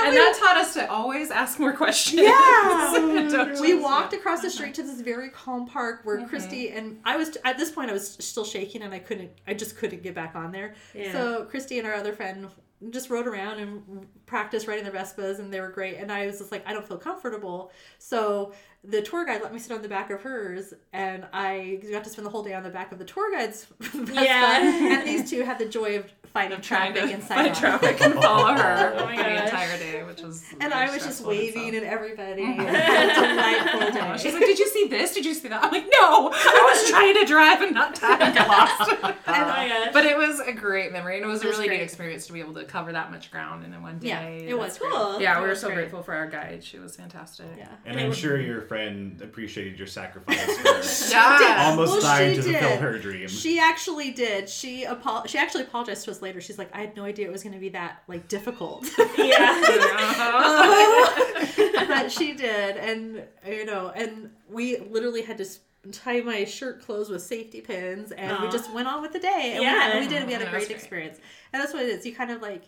That taught us to always ask more questions. Yeah. We walked across the street to this very calm park where Christy and I was, at this point I was still shaking and I just couldn't get back on there. Yeah. So Christy and our other friend just rode around and practiced riding the Vespas, and they were great. And I was just like, I don't feel comfortable. So the tour guide let me sit on the back of hers, and I got to spend the whole day on the back of the tour guide's Vespa. Yeah. And these two had the joy of fighting traffic inside. Traffic and follow her the entire day, which was. And I was just waving at everybody. It was a delightful day. She's like, "Did you see this? Did you see that?" I'm like, "No, I was trying to drive and not die. I got lost." But it was a great memory, and it was a really neat experience to be able to cover that much ground in one day. Yeah, it was cool. Yeah, we were so grateful for our guide. She was fantastic. Yeah, and I'm sure your friend appreciated your sacrifice. She almost died to fulfill her dream. She actually did. She actually apologized to us later. She's like, I had no idea it was going to be that like difficult. But she did, and you know, and we literally had to tie my shirt closed with safety pins, and we just went on with the day. And we had a great experience, and that's what it is. You kind of like,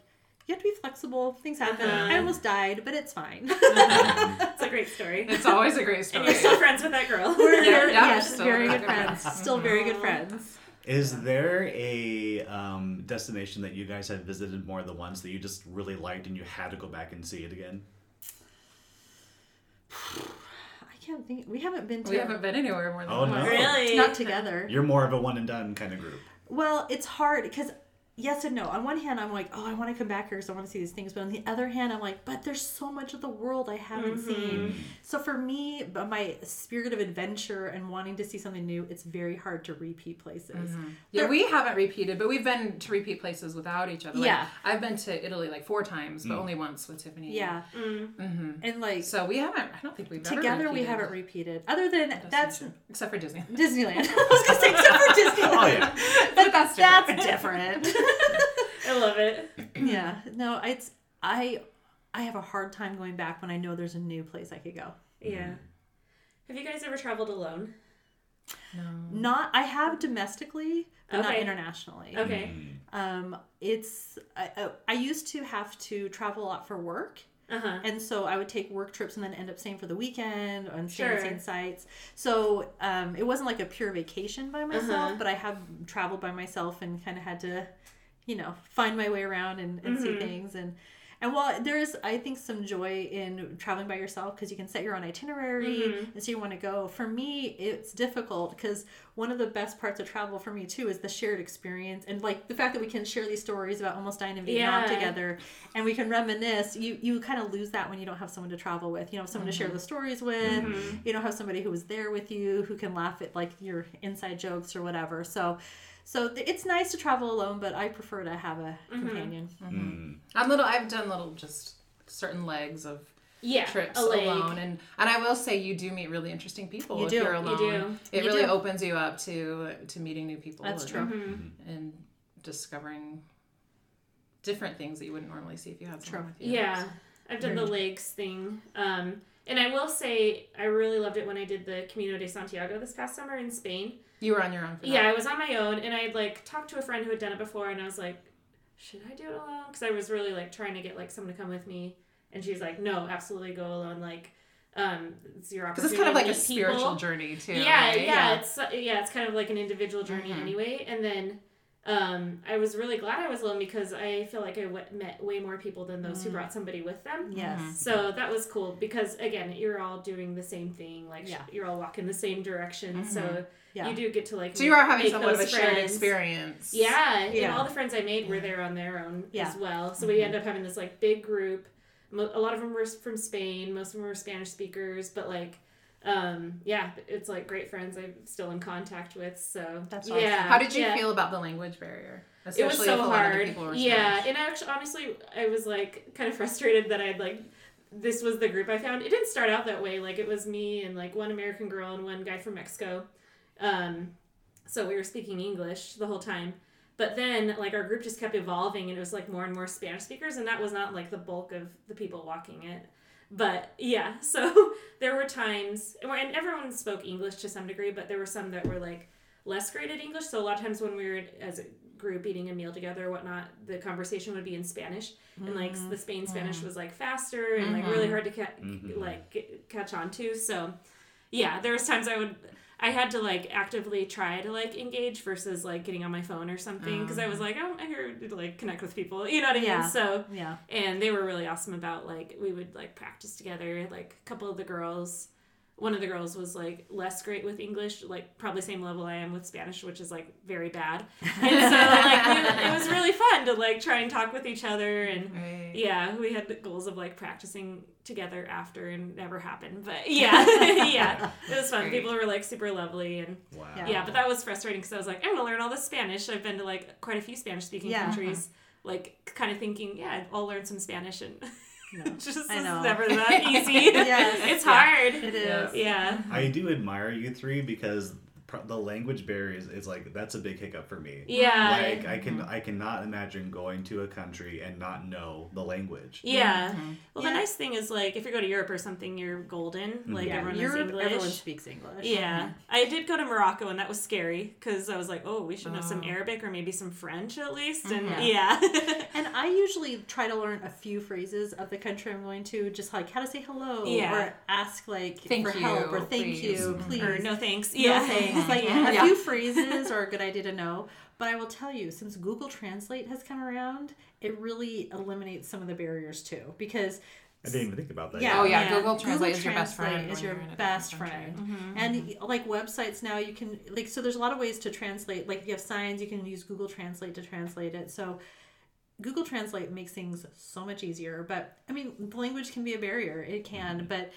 you have to be flexible. Things happen. I almost died, but it's fine. It's a great story. It's always a great story. And you're still friends with that girl. We're still very good friends. Is there a destination that you guys have visited more than once that you just really liked and you had to go back and see it again? I can't think. We haven't been anywhere more than once. Oh, no. Really? Not together. You're more of a one and done kind of group. Well, it's hard because yes and no. On one hand, I'm like, oh, I want to come back here because I want to see these things. But on the other hand, I'm like, but there's so much of the world I haven't seen. So for me, my spirit of adventure and wanting to see something new, it's very hard to repeat places. Yeah, we haven't repeated, but we've been to repeat places without each other. Like, yeah. I've been to Italy like 4 times, but only once with Tiffany. Yeah. And like... So we haven't... I don't think we've ever repeated. Together we haven't repeated. Other than... That's... Except for Disneyland. I was going to say, except for Disneyland. Oh, yeah. But that's different. I love it. Yeah. No, it's I have a hard time going back when I know there's a new place I could go. Yeah. Have you guys ever traveled alone? No. Not I have domestically, but not internationally. Okay. It's I used to have to travel a lot for work. And so I would take work trips and then end up staying for the weekend and staying at the same sites. So it wasn't like a pure vacation by myself, but I have traveled by myself and kind of had to, you know, find my way around and see things. And while there is, I think, some joy in traveling by yourself because you can set your own itinerary and so you want to go. For me, it's difficult because one of the best parts of travel for me, too, is the shared experience. And, like, the fact that we can share these stories about almost dying in Vietnam together and we can reminisce. You kind of lose that when you don't have someone to travel with. You don't have someone to share the stories with. You don't have somebody who was there with you who can laugh at, like, your inside jokes or whatever. So it's nice to travel alone, but I prefer to have a companion. I've done little, just certain legs of trips alone, and I will say you do meet really interesting people if you're alone. It really opens you up to meeting new people. That's true. And discovering different things that you wouldn't normally see if you had someone with you. Yeah, I've done the legs thing, and I will say I really loved it when I did the Camino de Santiago this past summer in Spain. You were on your own for that. Yeah, I was on my own, and I had, like, talked to a friend who had done it before, and I was like, should I do it alone? Because I was really, like, trying to get, like, someone to come with me, and she's like, no, absolutely go alone, like, it's your opportunity. Because it's kind of like a spiritual journey, too. Yeah, right? It's kind of like an individual journey anyway, and then I was really glad I was alone because I feel like I met way more people than those who brought somebody with them. Yes. So that was cool because, again, you're all doing the same thing. Like, you're all walking the same direction. So you do get to, like, so you are having somewhat of a shared experience. Yeah. And all the friends I made were there on their own as well. So we ended up having this, like, big group. A lot of them were from Spain. Most of them were Spanish speakers. But, like... it's like great friends I'm still in contact with, so that's awesome. How did you feel about the language barrier? Especially it was so hard. And I actually, honestly, I was like kind of frustrated that I had like this was the group I found. It didn't start out that way. Like it was me and like one American girl and one guy from Mexico. So we were speaking English the whole time. But then, like, our group just kept evolving and it was like more and more Spanish speakers, and that was not like the bulk of the people walking it. But, yeah, so there were times, and everyone spoke English to some degree, but there were some that were, like, less great at English. So a lot of times when we were, as a group, eating a meal together or whatnot, the conversation would be in Spanish. And, like, the Spanish was, like, faster and, like, really hard to, catch on to. So, yeah, there was times I had to, like, actively try to, like, engage versus, like, getting on my phone or something. Because I was like, I'm here to, like, connect with people. You know what I mean? Yeah. So, yeah. And they were really awesome about, like, we would, like, practice together. Like, a couple of the girls, one of the girls was, like, less great with English. Like, probably same level I am with Spanish, which is, like, very bad. And so, like, it was really fun to, like, try and talk with each other. And, yeah, we had the goals of, like, practicing together after, and never happened, but yeah it was fun. People were like super lovely, and yeah, but that was frustrating because I was like, I'm gonna learn all this Spanish. I've been to like quite a few Spanish speaking countries, like kind of thinking I'll learn some Spanish, and it's just never that easy. It's hard. It is. I do admire you three because the language barrier is like, that's a big hiccup for me. Like I cannot imagine going to a country and not know the language. Well, the nice thing is, like, if you go to Europe or something, you're golden. Like everyone speaks English. I did go to Morocco, and that was scary because I was like, oh, we should know some Arabic or maybe some French at least. And and I usually try to learn a few phrases of the country I'm going to, just like how to say hello or ask like help or thank you please or no thanks. No thanks. Like a few phrases are a good idea to know. But I will tell you, since Google Translate has come around, it really eliminates some of the barriers too. Because I didn't even think about that. Yeah. Oh, yeah. Google Translate is your best friend. Mm-hmm. And, like, websites now, you can, like, so there's a lot of ways to translate. Like, you have signs, you can use Google Translate to translate it. So Google Translate makes things so much easier. But, I mean, the language can be a barrier. It can. Mm-hmm. But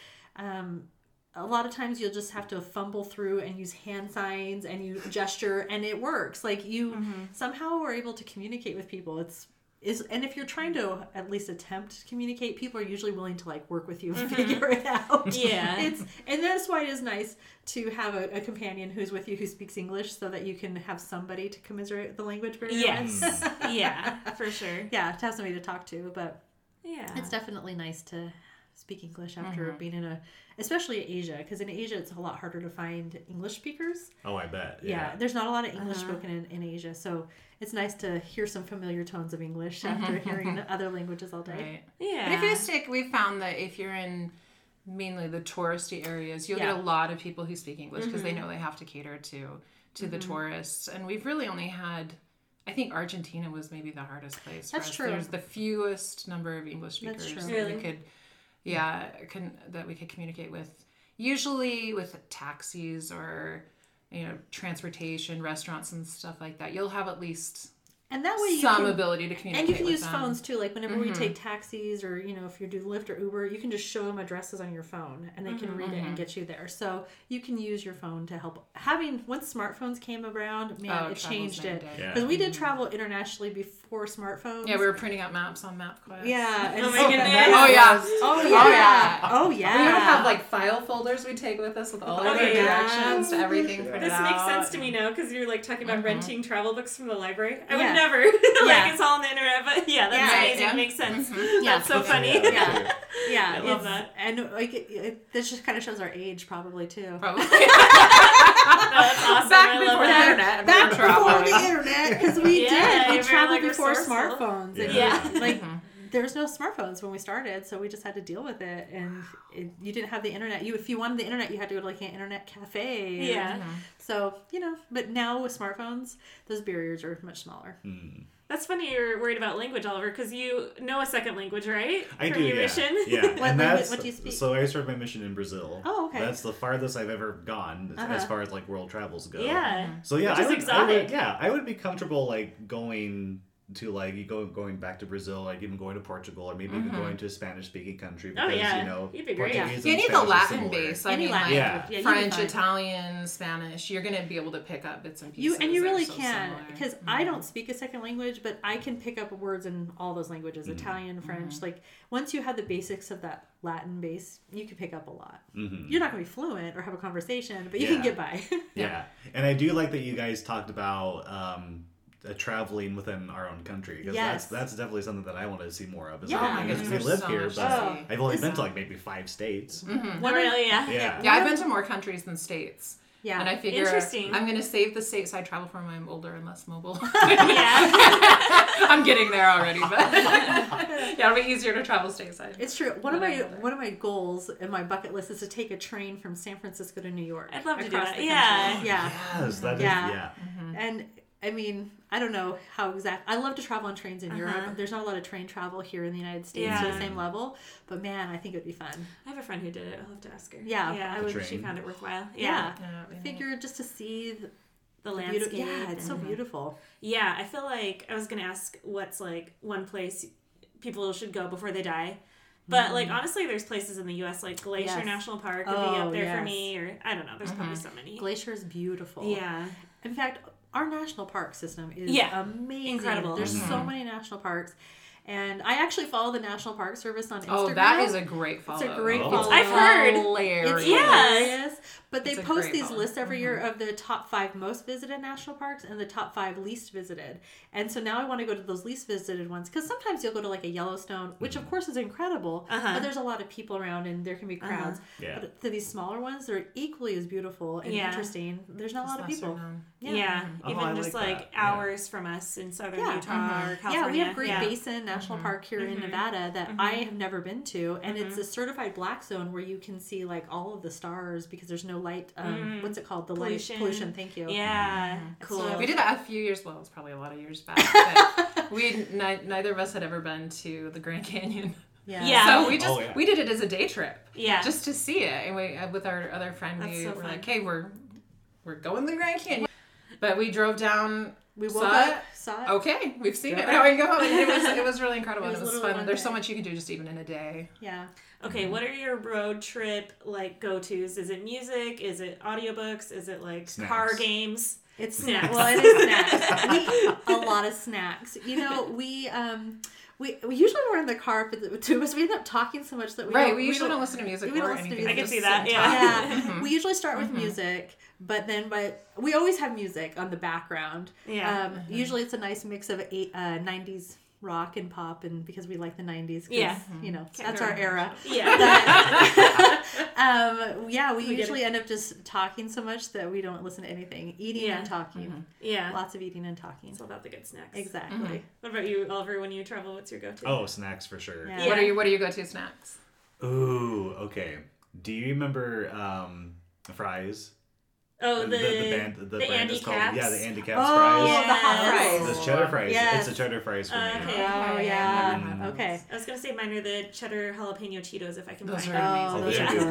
a lot of times you'll just have to fumble through and use hand signs and you gesture, and it works. Like, you mm-hmm. somehow are able to communicate with people. And if you're trying to at least attempt to communicate, people are usually willing to, like, work with you and mm-hmm. figure it out. Yeah. And that's why it is nice to have a companion who's with you who speaks English so that you can have somebody to commiserate the language barrier. Yes. Yeah, for sure. Yeah, to have somebody to talk to. But yeah, it's definitely nice to speak English after mm-hmm. being especially Asia, because in Asia it's a lot harder to find English speakers. Oh, I bet. Yeah. There's not a lot of English uh-huh. spoken in Asia, so it's nice to hear some familiar tones of English after hearing other languages all day. Right. Yeah. But if you stick, we've found that if you're in mainly the touristy areas, you'll yeah. get a lot of people who speak English because mm-hmm. they know they have to cater to mm-hmm. the tourists. And we've really only had, I think Argentina was maybe the hardest place. That's true. There's the fewest number of English speakers that we could... Yeah, that we could communicate with, usually with taxis or, you know, transportation, restaurants and stuff like that. You'll have at least some ability to communicate. And you can use phones too. Like whenever mm-hmm. we take taxis or, you know, if you do Lyft or Uber, you can just show them addresses on your phone and they mm-hmm, can read mm-hmm. it and get you there. So you can use your phone to help. Once smartphones came around, it changed it. Because we did travel internationally before smartphones. Yeah, we were printing out maps on MapQuest. Yeah. Oh my goodness. Oh yeah. Oh yeah. Oh yeah. Oh yeah. We don't have like file folders we take with us with all of our directions to everything printed out. This makes sense to me now because you're like talking about mm-hmm. renting travel books from the library. Never. Like it's all on the internet, but that's amazing. Yeah. Makes sense. Mm-hmm. Yeah. That's so funny. Yeah. I love that. And like this just kind of shows our age probably too. Probably. That's awesome. Back before the internet. Because we did. We traveled before smartphones. Yeah. Like there was no smartphones when we started, so we just had to deal with it. And you didn't have the internet. If you wanted the internet, you had to go to like an internet cafe. Yeah. Mm-hmm. So, you know, but now with smartphones, those barriers are much smaller. Mm. That's funny you're worried about language, Oliver, because you know a second language, right? I do, from your mission? Yeah. What do you speak? So I served my mission in Brazil. Oh, okay. That's the farthest I've ever gone as far as, like, world travels go. Yeah. So, yeah. I would be comfortable, like, going... to like going back to Brazil, like even going to Portugal, or maybe mm-hmm. even going to a Spanish-speaking country. Because, you know, Portuguese you need Spanish the Latin base. I mean, like French, Italian, Spanish. You're going to be able to pick up bits and pieces. And you really can, because mm-hmm. I don't speak a second language, but I can pick up words in all those languages: mm-hmm. Italian, French. Mm-hmm. Like once you have the basics of that Latin base, you can pick up a lot. Mm-hmm. You're not going to be fluent or have a conversation, but you can get by. Yeah, and I do like that you guys talked about. Traveling within our own country because that's definitely something that I want to see more of. I guess we live here, but I've only been to like maybe 5 states. Mm-hmm. Yeah, I've been to more countries than states. Yeah, and I figure I'm going to save the states I travel from when I'm older and less mobile. I'm getting there already, but it'll be easier to travel stateside. It's true. One of my goals in my bucket list is to take a train from San Francisco to New York. I'd love to do that. Yeah. Mm-hmm. And I mean, I don't know how I love to travel on trains in Europe. There's not a lot of train travel here in the United States to the same level. But man, I think it would be fun. I have a friend who did it. I'll have to ask her. Yeah. She found it worthwhile. Yeah. I figure just to see the landscape. It's so beautiful. Yeah. I feel like I was going to ask what's like one place people should go before they die. But, like, honestly, there's places in the U.S., like Glacier National Park would be up there for me. Or I don't know. There's probably so many. Glacier is beautiful. Yeah. In fact... our national park system is amazing. Incredible. There's so many national parks. And I actually follow the National Park Service on Instagram. Oh, that is a great follow. It's a great follow. I've heard. Hilarious. It's hilarious. But they post these lists every year of the top 5 most visited national parks and the top 5 least visited. And so now I want to go to those least visited ones. Because sometimes you'll go to like a Yellowstone, which of course is incredible. But there's a lot of people around and there can be crowds. Yeah. But to these smaller ones, they're equally as beautiful and interesting. There's not a lot of people. Yeah. Mm-hmm. Even just like hours from us in southern Utah or California. Yeah, we have Great Basin National Park here in Nevada that I have never been to, and it's a certified black zone where you can see like all of the stars because there's no light what's it called, the pollution. Thank you. Cool. So we did that a few years it was probably a lot of years back, but neither of us had ever been to the Grand Canyon. Yeah. So we just we did it as a day trip. Yeah. Just to see it, and we with our other friend we were like, hey, we're going to the Grand Canyon. But we drove down. We saw it. Okay, we've seen it. Now we go. It was really incredible. It was fun. There's so much you can do just even in a day. Yeah. Okay, what are your road trip like go-tos? Is it music? Is it audiobooks? Is it like snacks. Car games? It's snacks. Well, it is snacks. A lot of snacks. You know, we usually were in the car for the two of us. We end up talking so much that we usually don't listen to music. We don't listen to music. I can see that. Yeah. Mm-hmm. We usually start with music. But then, we always have music on the background. Yeah. Usually, it's a nice mix of 90s rock and pop, and because we like the 90s. Yeah. You know, that's our era. Yeah. But, we usually end up just talking so much that we don't listen to anything. Eating and talking. Mm-hmm. Yeah. Lots of eating and talking. It's all about the good snacks. Exactly. Mm-hmm. What about you, Oliver? When you travel, what's your go-to? Oh, snacks for sure. Yeah. Yeah. What are your go-to snacks? Ooh. Okay. Do you remember fries? Oh, the Andy Capps. Yeah, the Andy Capps fries. Oh, the hot fries. The cheddar fries. Yes. It's a cheddar fries for me. Okay. Oh, yeah. Mm. Okay. I was going to say mine are the cheddar jalapeno Cheetos if I can find them. Those are amazing.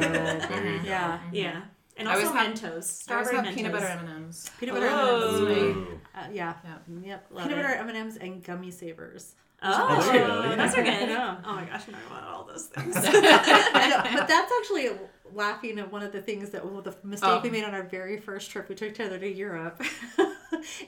There you go. Yeah. Yeah. And also Mentos. Strawberry Mentos. Peanut butter M&M's. Peanut butter M&M's. Yeah. Yep. Peanut butter M&M's and gummy savers. Oh, really? That's okay. Yeah. Oh my gosh, I want all those things. But that's actually laughing at one of the things that the mistake we made on our very first trip we took together to Europe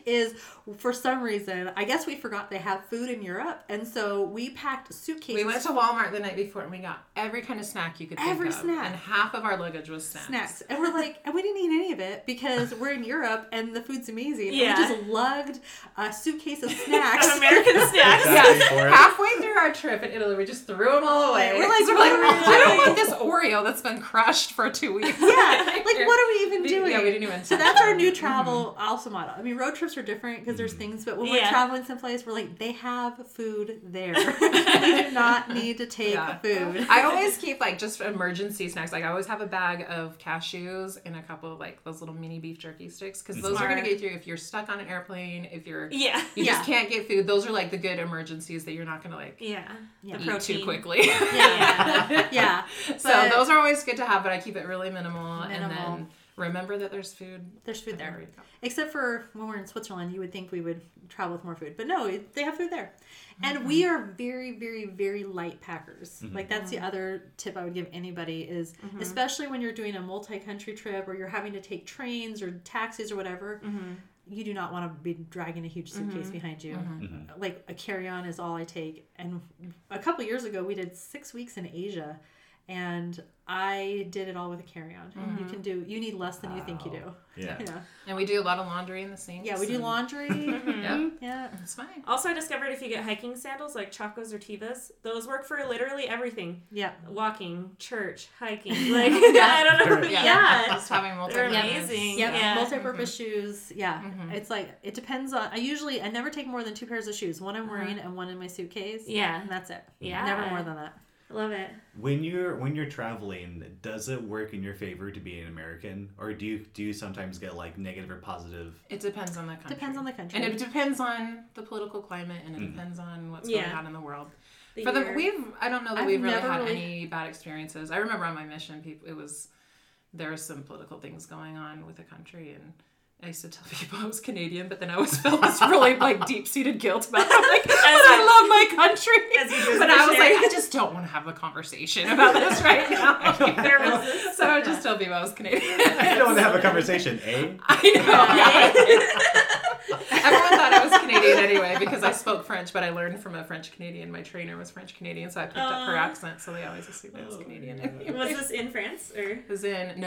is for some reason, I guess we forgot they have food in Europe. And so we packed suitcases. We went to Walmart the night before and we got every kind of snack you could think of. Every snack. And half of our luggage was snacks. And we're like, and we didn't eat any of it because we're in Europe and the food's amazing. Yeah. And we just lugged a suitcase of snacks. American snacks. Yeah. Halfway through our trip in Italy, we just threw them all away. We're like, I don't want this Oreo that's been crushed for 2 weeks. Yeah, like what are we even doing? Yeah, we didn't even. So that's our new travel also motto. I mean, road trips are different because there's things, but when we're traveling someplace, we're like, they have food there. You do not need to take food. I always keep like just emergency snacks. Like I always have a bag of cashews and a couple of like those little mini beef jerky sticks because those are going to get you if you're stuck on an airplane, if you're you just can't get food. Those are like the good emergency that you're not gonna like eat too quickly. So those are always good to have, but I keep it really minimal. And then remember that there's food there, except for when we're in Switzerland. You would think we would travel with more food, but no, they have food there. And we are very, very, very light packers. Like that's the other tip I would give anybody is, especially when you're doing a multi-country trip or you're having to take trains or taxis or whatever, you do not want to be dragging a huge suitcase behind you. Like a carry-on is all I take. And a couple years ago, we did 6 weeks in Asia, and I did it all with a carry-on. You need less than you think you do. Yeah. And we do a lot of laundry in the sinks. Yeah, we do laundry. Yeah, it's fine. Also, I discovered if you get hiking sandals like Chacos or Tevas, those work for literally everything. Yeah. Walking, church, hiking. Like, I don't know. Yeah. Just having multi-purpose. They're amazing. Yep. Yeah. Multi-purpose shoes. Yeah. It's like, it depends on, I never take more than two pairs of shoes. One I'm wearing and one in my suitcase. Yeah. And that's it. Yeah. Never more than that. Love it. When you're traveling, does it work in your favor to be an American, or do you sometimes get like negative or positive? It depends on the country. And it depends on the political climate, and it depends on what's going on in the world. I don't know that we've really had any bad experiences. I remember on my mission, there were some political things going on with the country, and I used to tell people I was Canadian, but then I always felt this really like deep-seated guilt about it. I'm like, I love my country. But I was like, I just don't want to have a conversation about this right now. So I would just tell people I was Canadian. I don't want to have a conversation, eh? I know. Yeah. Everyone thought I was Canadian anyway because I spoke French, but I learned from a French Canadian. My trainer was French Canadian, so I picked up her accent, so they always assumed I was Canadian. Anyway. Was this in France? Or? It was in...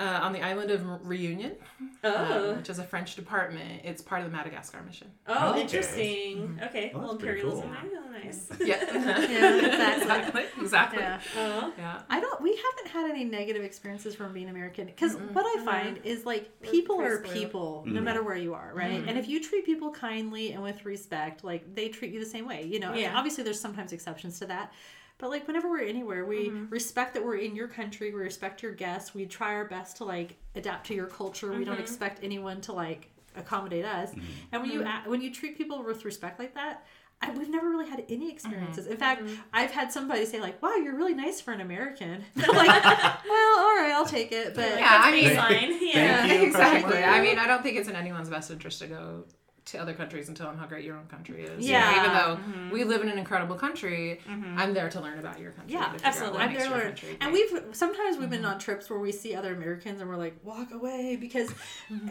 on the island of Reunion, which is a French department. It's part of the Madagascar mission. Oh, okay. Interesting. Mm-hmm. Okay. Well, imperialism. Cool. Nice. Yeah. Exactly. Yeah. Uh-huh. Yeah. We haven't had any negative experiences from being American. Because what I find is like people are people no matter where you are, right? And if you treat people kindly and with respect, like they treat you the same way, you know? Yeah. I mean, obviously there's sometimes exceptions to that. But, like, whenever we're anywhere, we respect that we're in your country. We respect your guests. We try our best to, like, adapt to your culture. We don't expect anyone to, like, accommodate us. And when you treat people with respect like that, We've never really had any experiences. Mm-hmm. In fact, mm-hmm. I've had somebody say, like, wow, you're really nice for an American. And I'm like, well, all right, I'll take it. But yeah, I mean, yeah, exactly. I mean, I don't think it's in anyone's best interest to go to other countries and tell them how great your own country is. Yeah. You know, even though mm-hmm. we live in an incredible country, mm-hmm. I'm there to learn about your country. Yeah, absolutely. I'm there to learn. And sometimes we've mm-hmm. been on trips where we see other Americans and we're like, walk away, because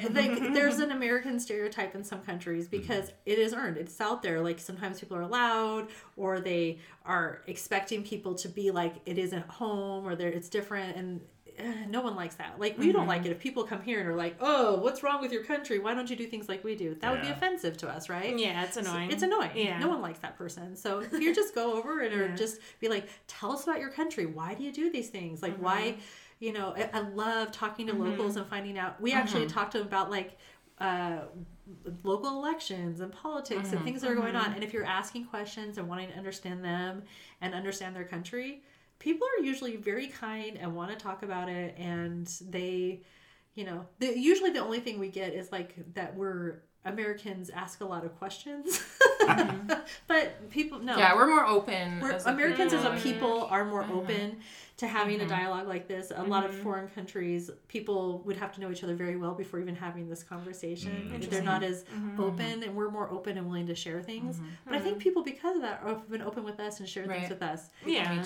like there's an American stereotype in some countries because mm-hmm. it is earned. It's out there. Like sometimes people are loud, or they are expecting people to be like it isn't home, or it's different, and no one likes that. Like, we mm-hmm. don't like it if people come here and are like, oh, what's wrong with your country? Why don't you do things like we do? That would be offensive to us, right? Yeah, it's annoying. Yeah. No one likes that person. So if you just go over and or just be like, tell us about your country. Why do you do these things? Like, mm-hmm. why, you know, I love talking to mm-hmm. locals and finding out. We mm-hmm. actually talked to them about, like, local elections and politics mm-hmm. and things that are going mm-hmm. on. And if you're asking questions and wanting to understand them and understand their country, people are usually very kind and want to talk about it, and they, you know, usually the only thing we get is like that we're Americans ask a lot of questions, mm-hmm. but people no. Yeah, we're more open. Americans as a people are more mm-hmm. open to having mm-hmm. a dialogue like this. A mm-hmm. lot of foreign countries, people would have to know each other very well before even having this conversation. Mm-hmm. They're not as mm-hmm. open, and we're more open and willing to share things. Mm-hmm. But I think people, because of that, have been open with us and shared things with us. Yeah.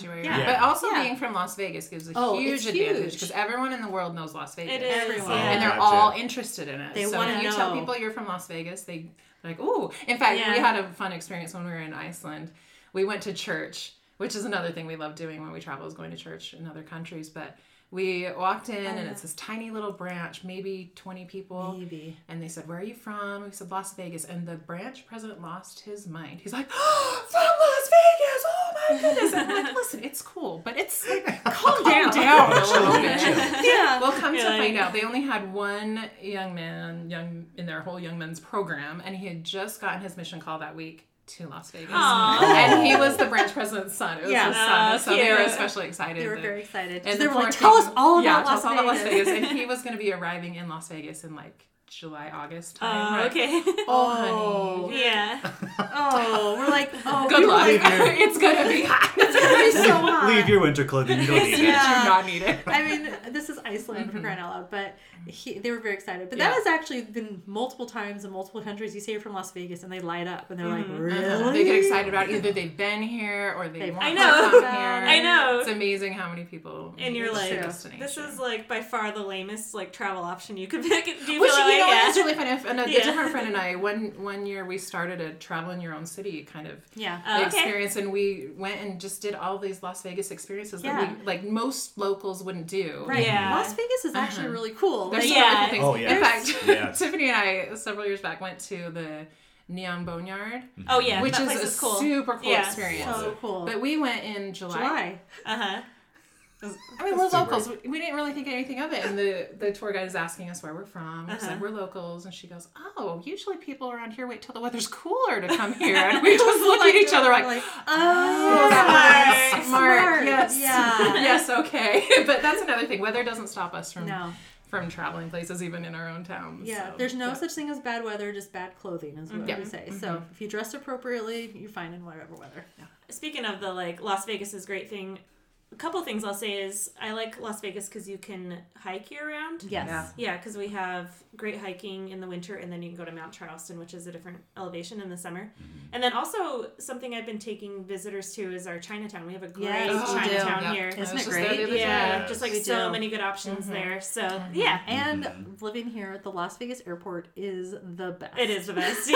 But also being from Las Vegas gives a huge advantage, because everyone in the world knows Las Vegas. It is. Everyone. Yeah. And they're all interested in it. They want to know. You tell people you're from Las Vegas, they like, ooh. In fact, we had a fun experience when we were in Iceland. We went to church, which is another thing we love doing when we travel, is going to church in other countries. But we walked in and it's this tiny little branch, maybe 20 people. Maybe. And they said, where are you from? We said, Las Vegas. And the branch president lost his mind. He's like, oh, from Las Vegas. Oh my goodness. And I'm like, listen, it's cool, but it's like, calm down a little bit. Yeah. Well, come to find out, they only had one young man in their whole young men's program, and he had just gotten his mission call that week to Las Vegas. Aww. And he was the branch president's son. It was his son. So they were especially excited. They were very excited. And they were like, tell us all about Las Vegas. Yeah, tell us all about Las Vegas. And he was going to be arriving in Las Vegas in like July, August time. Oh, okay. Oh, honey. Yeah. Oh, we're like, oh. Good luck. Like, it's going to be hot. It's going to be so hot. Leave your winter clothing. You don't need it. You do not need it. I mean, this is Iceland mm-hmm. for crying out loud, but they were very excited. But that has actually been multiple times in multiple countries. You say you're from Las Vegas and they light up and they're mm-hmm. like, really? They get excited about it. Either they've been here or they want to come here. I know. It's amazing how many people. And you're like, this is like by far the lamest like travel option you could pick. Do you feel like? You know, it's really funny. And a different friend and I, one year we started a travel in your own city kind of experience, and we went and just did all these Las Vegas experiences that we, like, most locals wouldn't do. Right. Yeah. Las Vegas is actually really cool. There's so many things. Oh, yeah. In fact, Tiffany and I, several years back, went to the Neon Boneyard. Oh, yeah. Which is cool. Super cool experience. So cool. But we went in July. Uh-huh. I mean, we're locals. We didn't really think anything of it. And the tour guide is asking us where we're from. She said, we're locals. And she goes, oh, usually people around here wait till the weather's cooler to come here. And we just look at each other like, oh, that was smart. Yes. Yeah. Yes, okay. But that's another thing. Weather doesn't stop us from traveling places, even in our own towns. Yeah, so, there's no such thing as bad weather, just bad clothing is what we say. Mm-hmm. So if you dress appropriately, you're fine in whatever weather. Yeah. Speaking of the, like, Las Vegas is great thing, a couple things I'll say is I like Las Vegas because you can hike year-round. Yes. Yeah, because we have great hiking in the winter, and then you can go to Mount Charleston, which is a different elevation in the summer. And then also something I've been taking visitors to is our Chinatown. We have a great Chinatown here. Isn't it great? Yeah, just like so many good options there. So, And living here at the Las Vegas airport is the best. It is the best,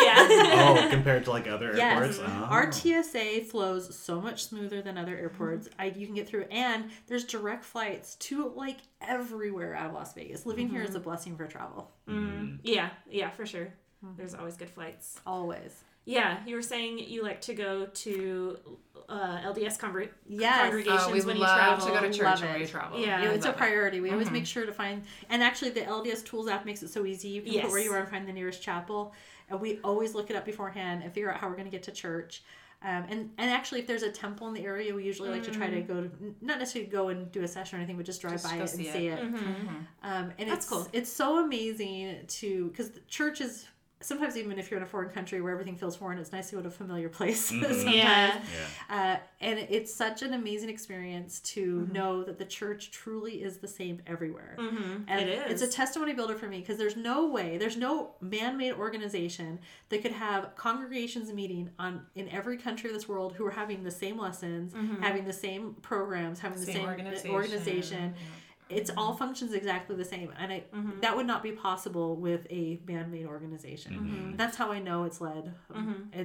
compared to like other airports? Oh. Our TSA flows so much smoother than other airports. You can get through. And there's direct flights to like everywhere out of Las Vegas. Living here is a blessing for travel. Mm-hmm. Yeah, for sure. Mm-hmm. There's always good flights. Always. Yeah, you were saying you like to go to LDS congregations when you travel. We love to go to church when you travel. Yeah, it's a priority. We always make sure to find, and actually the LDS Tools app makes it so easy. You can put where you are and find the nearest chapel. And we always look it up beforehand and figure out how we're going to get to church. And actually, if there's a temple in the area, we usually like to try to go, not necessarily go and do a session or anything, but just drive by it and see it. Mm-hmm. And that's cool. It's so amazing because the church is sometimes even if you're in a foreign country where everything feels foreign, it's nice to go to a familiar place. Mm-hmm. Sometimes. Yeah. And it's such an amazing experience to mm-hmm. know that the church truly is the same everywhere. Mm-hmm. And it is. It's a testimony builder for me because there's no way, there's no man-made organization that could have congregations meeting in every country of this world who are having the same lessons, mm-hmm. having the same programs, having the same organization. Yeah. It's all functions exactly the same, and mm-hmm. that would not be possible with a man-made organization. Mm-hmm. That's how I know it's led mm-hmm.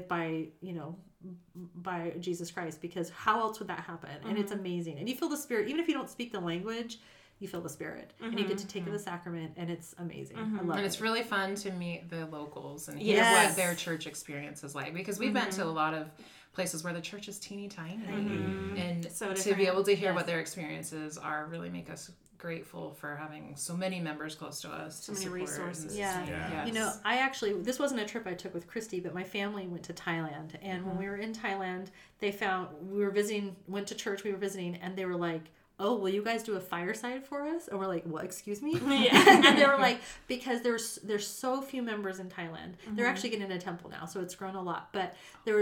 by Jesus Christ, because how else would that happen? Mm-hmm. And it's amazing, and you feel the Spirit even if you don't speak the language. You feel the Spirit, mm-hmm. and you get to take mm-hmm. the sacrament, and it's amazing. Mm-hmm. I love it. And it's really fun to meet the locals and hear what their church experience is like, because we've mm-hmm. been to a lot of places where the church is teeny tiny, mm-hmm. and so to be able to hear what their experiences are really make us grateful for having so many members close to us, so many resources. Yeah. I actually, this wasn't a trip I took with Christy, but my family went to Thailand, and mm-hmm. when we were in Thailand, went to church we were visiting, and they were like, "Oh, will you guys do a fireside for us?" And we're like, "What? Excuse me?" Yeah. And they were like, because there's so few members in Thailand. Mm-hmm. They're actually getting a temple now, so it's grown a lot. But there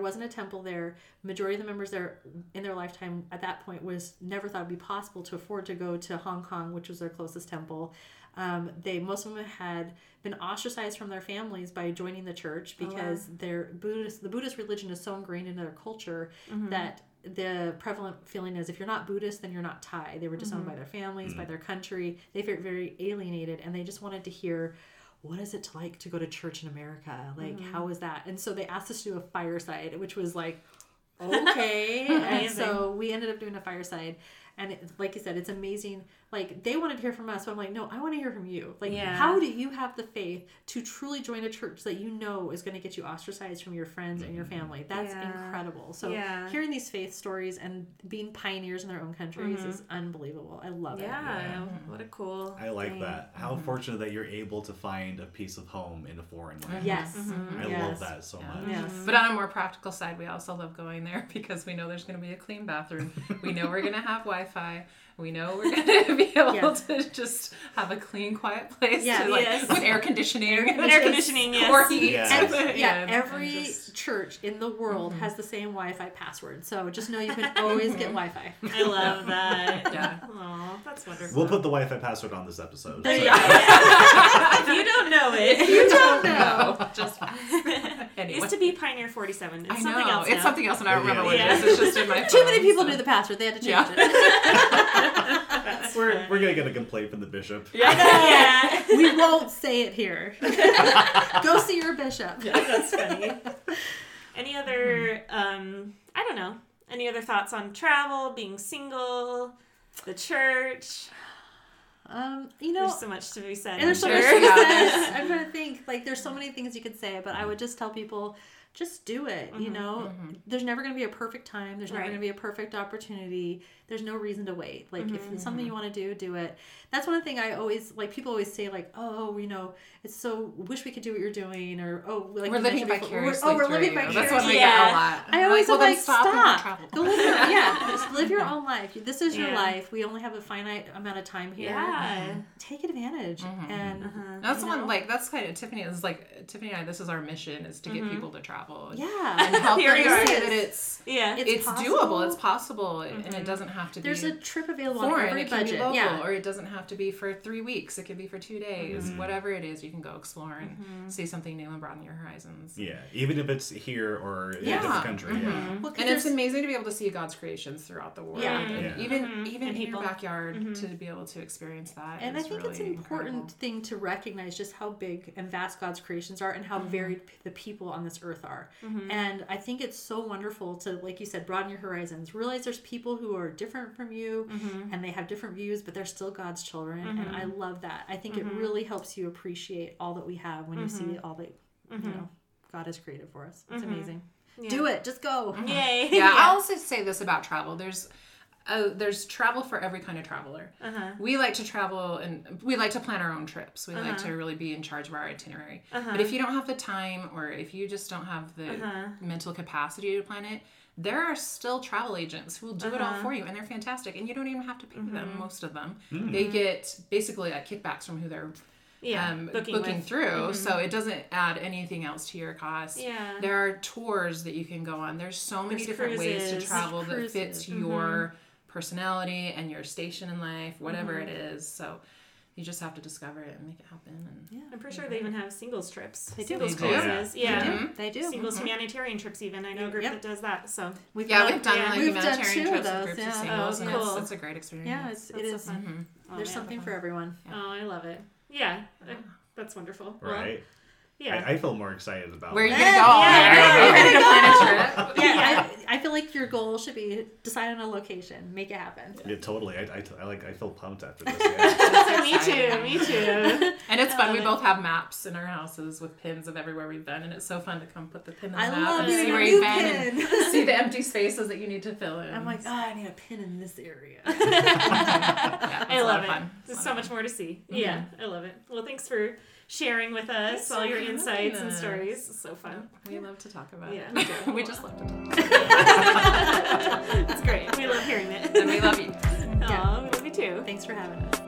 wasn't a temple there. Majority of the members there in their lifetime at that point was never thought it would be possible to afford to go to Hong Kong, which was their closest temple. Most of them had been ostracized from their families by joining the church because their Buddhist religion is so ingrained into their culture mm-hmm. that the prevalent feeling is if you're not Buddhist, then you're not Thai. They were disowned mm-hmm. by their families, mm-hmm. by their country. They felt very alienated, and they just wanted to hear, what is it like to go to church in America? Like, mm-hmm. how is that? And so they asked us to do a fireside, which was like, okay. And so we ended up doing a fireside. And like you said, it's amazing. Like, they wanted to hear from us, but I'm like, no, I want to hear from you. Like, how do you have the faith to truly join a church that you know is going to get you ostracized from your friends and your family? That's incredible. So hearing these faith stories and being pioneers in their own countries mm-hmm. is unbelievable. I love it. Yeah, what a cool thing. That. How mm-hmm. fortunate that you're able to find a piece of home in a foreign land. Yes. Mm-hmm. I love that so much. Yes. But on a more practical side, we also love going there because we know there's going to be a clean bathroom. We know we're going to have Wi-Fi. We know we're going to be able to just have a clean, quiet place to with air conditioning. Air conditioning, yes. Or heat. Yes. Every church in the world mm-hmm. has the same Wi-Fi password. So just know you can always get Wi-Fi. I love that. Yeah. Aw, that's wonderful. We'll put the Wi-Fi password on this episode. There you go. If you don't know it. If you don't know. Just anyway. It used to be Pioneer 47. It's something else now. It's something else, and I don't remember what it is. It's just in my phone. Too many people knew the password. They had to change it. We're gonna get a complaint from the bishop. Yeah. We won't say it here. Go see your bishop. Yeah, that's funny. Any other? I don't know. Any other thoughts on travel, being single, the church? There's so much to be said. And there's so much to be said. I'm trying to think. Like, there's so many things you could say, but I would just tell people. Just do it, mm-hmm, mm-hmm. There's never going to be a perfect time. There's never going to be a perfect opportunity. There's no reason to wait. Like, mm-hmm, if it's something you want to do, do it. That's one thing I always, people always say, it's so, wish we could do what you're doing, or, we're living vicariously. We're living vicariously. That's what I get a lot. I always stop. Go live your just live your own life. This is your life. We only have a finite amount of time here. Yeah. Mm-hmm. Take advantage. Mm-hmm. And that's one, that's kind of, Tiffany and I, this is our mission, is to get people to travel. Yeah, and help them see that it's doable, it's possible, mm-hmm. and it doesn't have to be. There's a trip available on every budget. It can be local, or it doesn't have to be for 3 weeks. It could be for 2 days. Mm-hmm. Whatever it is, you can go explore and see something new and broaden your horizons. Yeah, even if it's here or in a different country. Mm-hmm. Yeah. Well, and it's amazing to be able to see God's creations throughout the world. Yeah. And even in your backyard to be able to experience that. And I think really it's an important thing to recognize just how big and vast God's creations are and how varied the people on this earth are. Mm-hmm. And I think it's so wonderful to, like you said, broaden your horizons. Realize there's people who are different from you and they have different views, but they're still God's children. Mm-hmm. And I love that. I think it really helps you appreciate all that we have when you see all that God has created for us. It's amazing. Yeah. Do it. Just go. Yay. Yeah. I'll also say this about travel. There's travel for every kind of traveler. Uh-huh. We like to travel and we like to plan our own trips. We like to really be in charge of our itinerary. Uh-huh. But if you don't have the time or if you just don't have the mental capacity to plan it, there are still travel agents who will do it all for you, and they're fantastic. And you don't even have to pay them, most of them. Mm-hmm. They get basically kickbacks from who they're booking through. Mm-hmm. So it doesn't add anything else to your cost. Yeah. There are tours that you can go on. There's so many different ways to travel that fits mm-hmm. your personality and your station in life, whatever mm-hmm. it is. So you just have to discover it and make it happen. And yeah, I'm pretty sure they even have singles trips. They do. Singles cruises. Yeah. Yeah. They do. Singles mm-hmm. humanitarian trips even. I know a group that does that. So We've done humanitarian trips with groups of singles. Oh, cool. It's a great experience. Yeah, it is. So fun. Mm-hmm. Oh, there's something for everyone. Yeah. Oh, I love it. Yeah. That's wonderful. Right. Well, yeah. I feel more excited about where you're going to go. Yeah, you're going to plan a trip. Yeah, I feel like your goal should be decide on a location, make it happen. Yeah, totally. I feel pumped after this. Yeah. Me too. And it's fun. We both have maps in our houses with pins of everywhere we've been, and it's so fun to come put the pin in the map and see where you've been and see the empty spaces that you need to fill in. I'm like, I need a pin in this area. Yeah, I love it. There's so much more to see. Mm-hmm. Yeah, I love it. Well, thanks for sharing with us all your insights and stories. It's so fun. We love to talk about it. Yeah, we just love to talk about it. It's great. We love hearing it. And we love you. Aw, we love you too. Thanks for having us.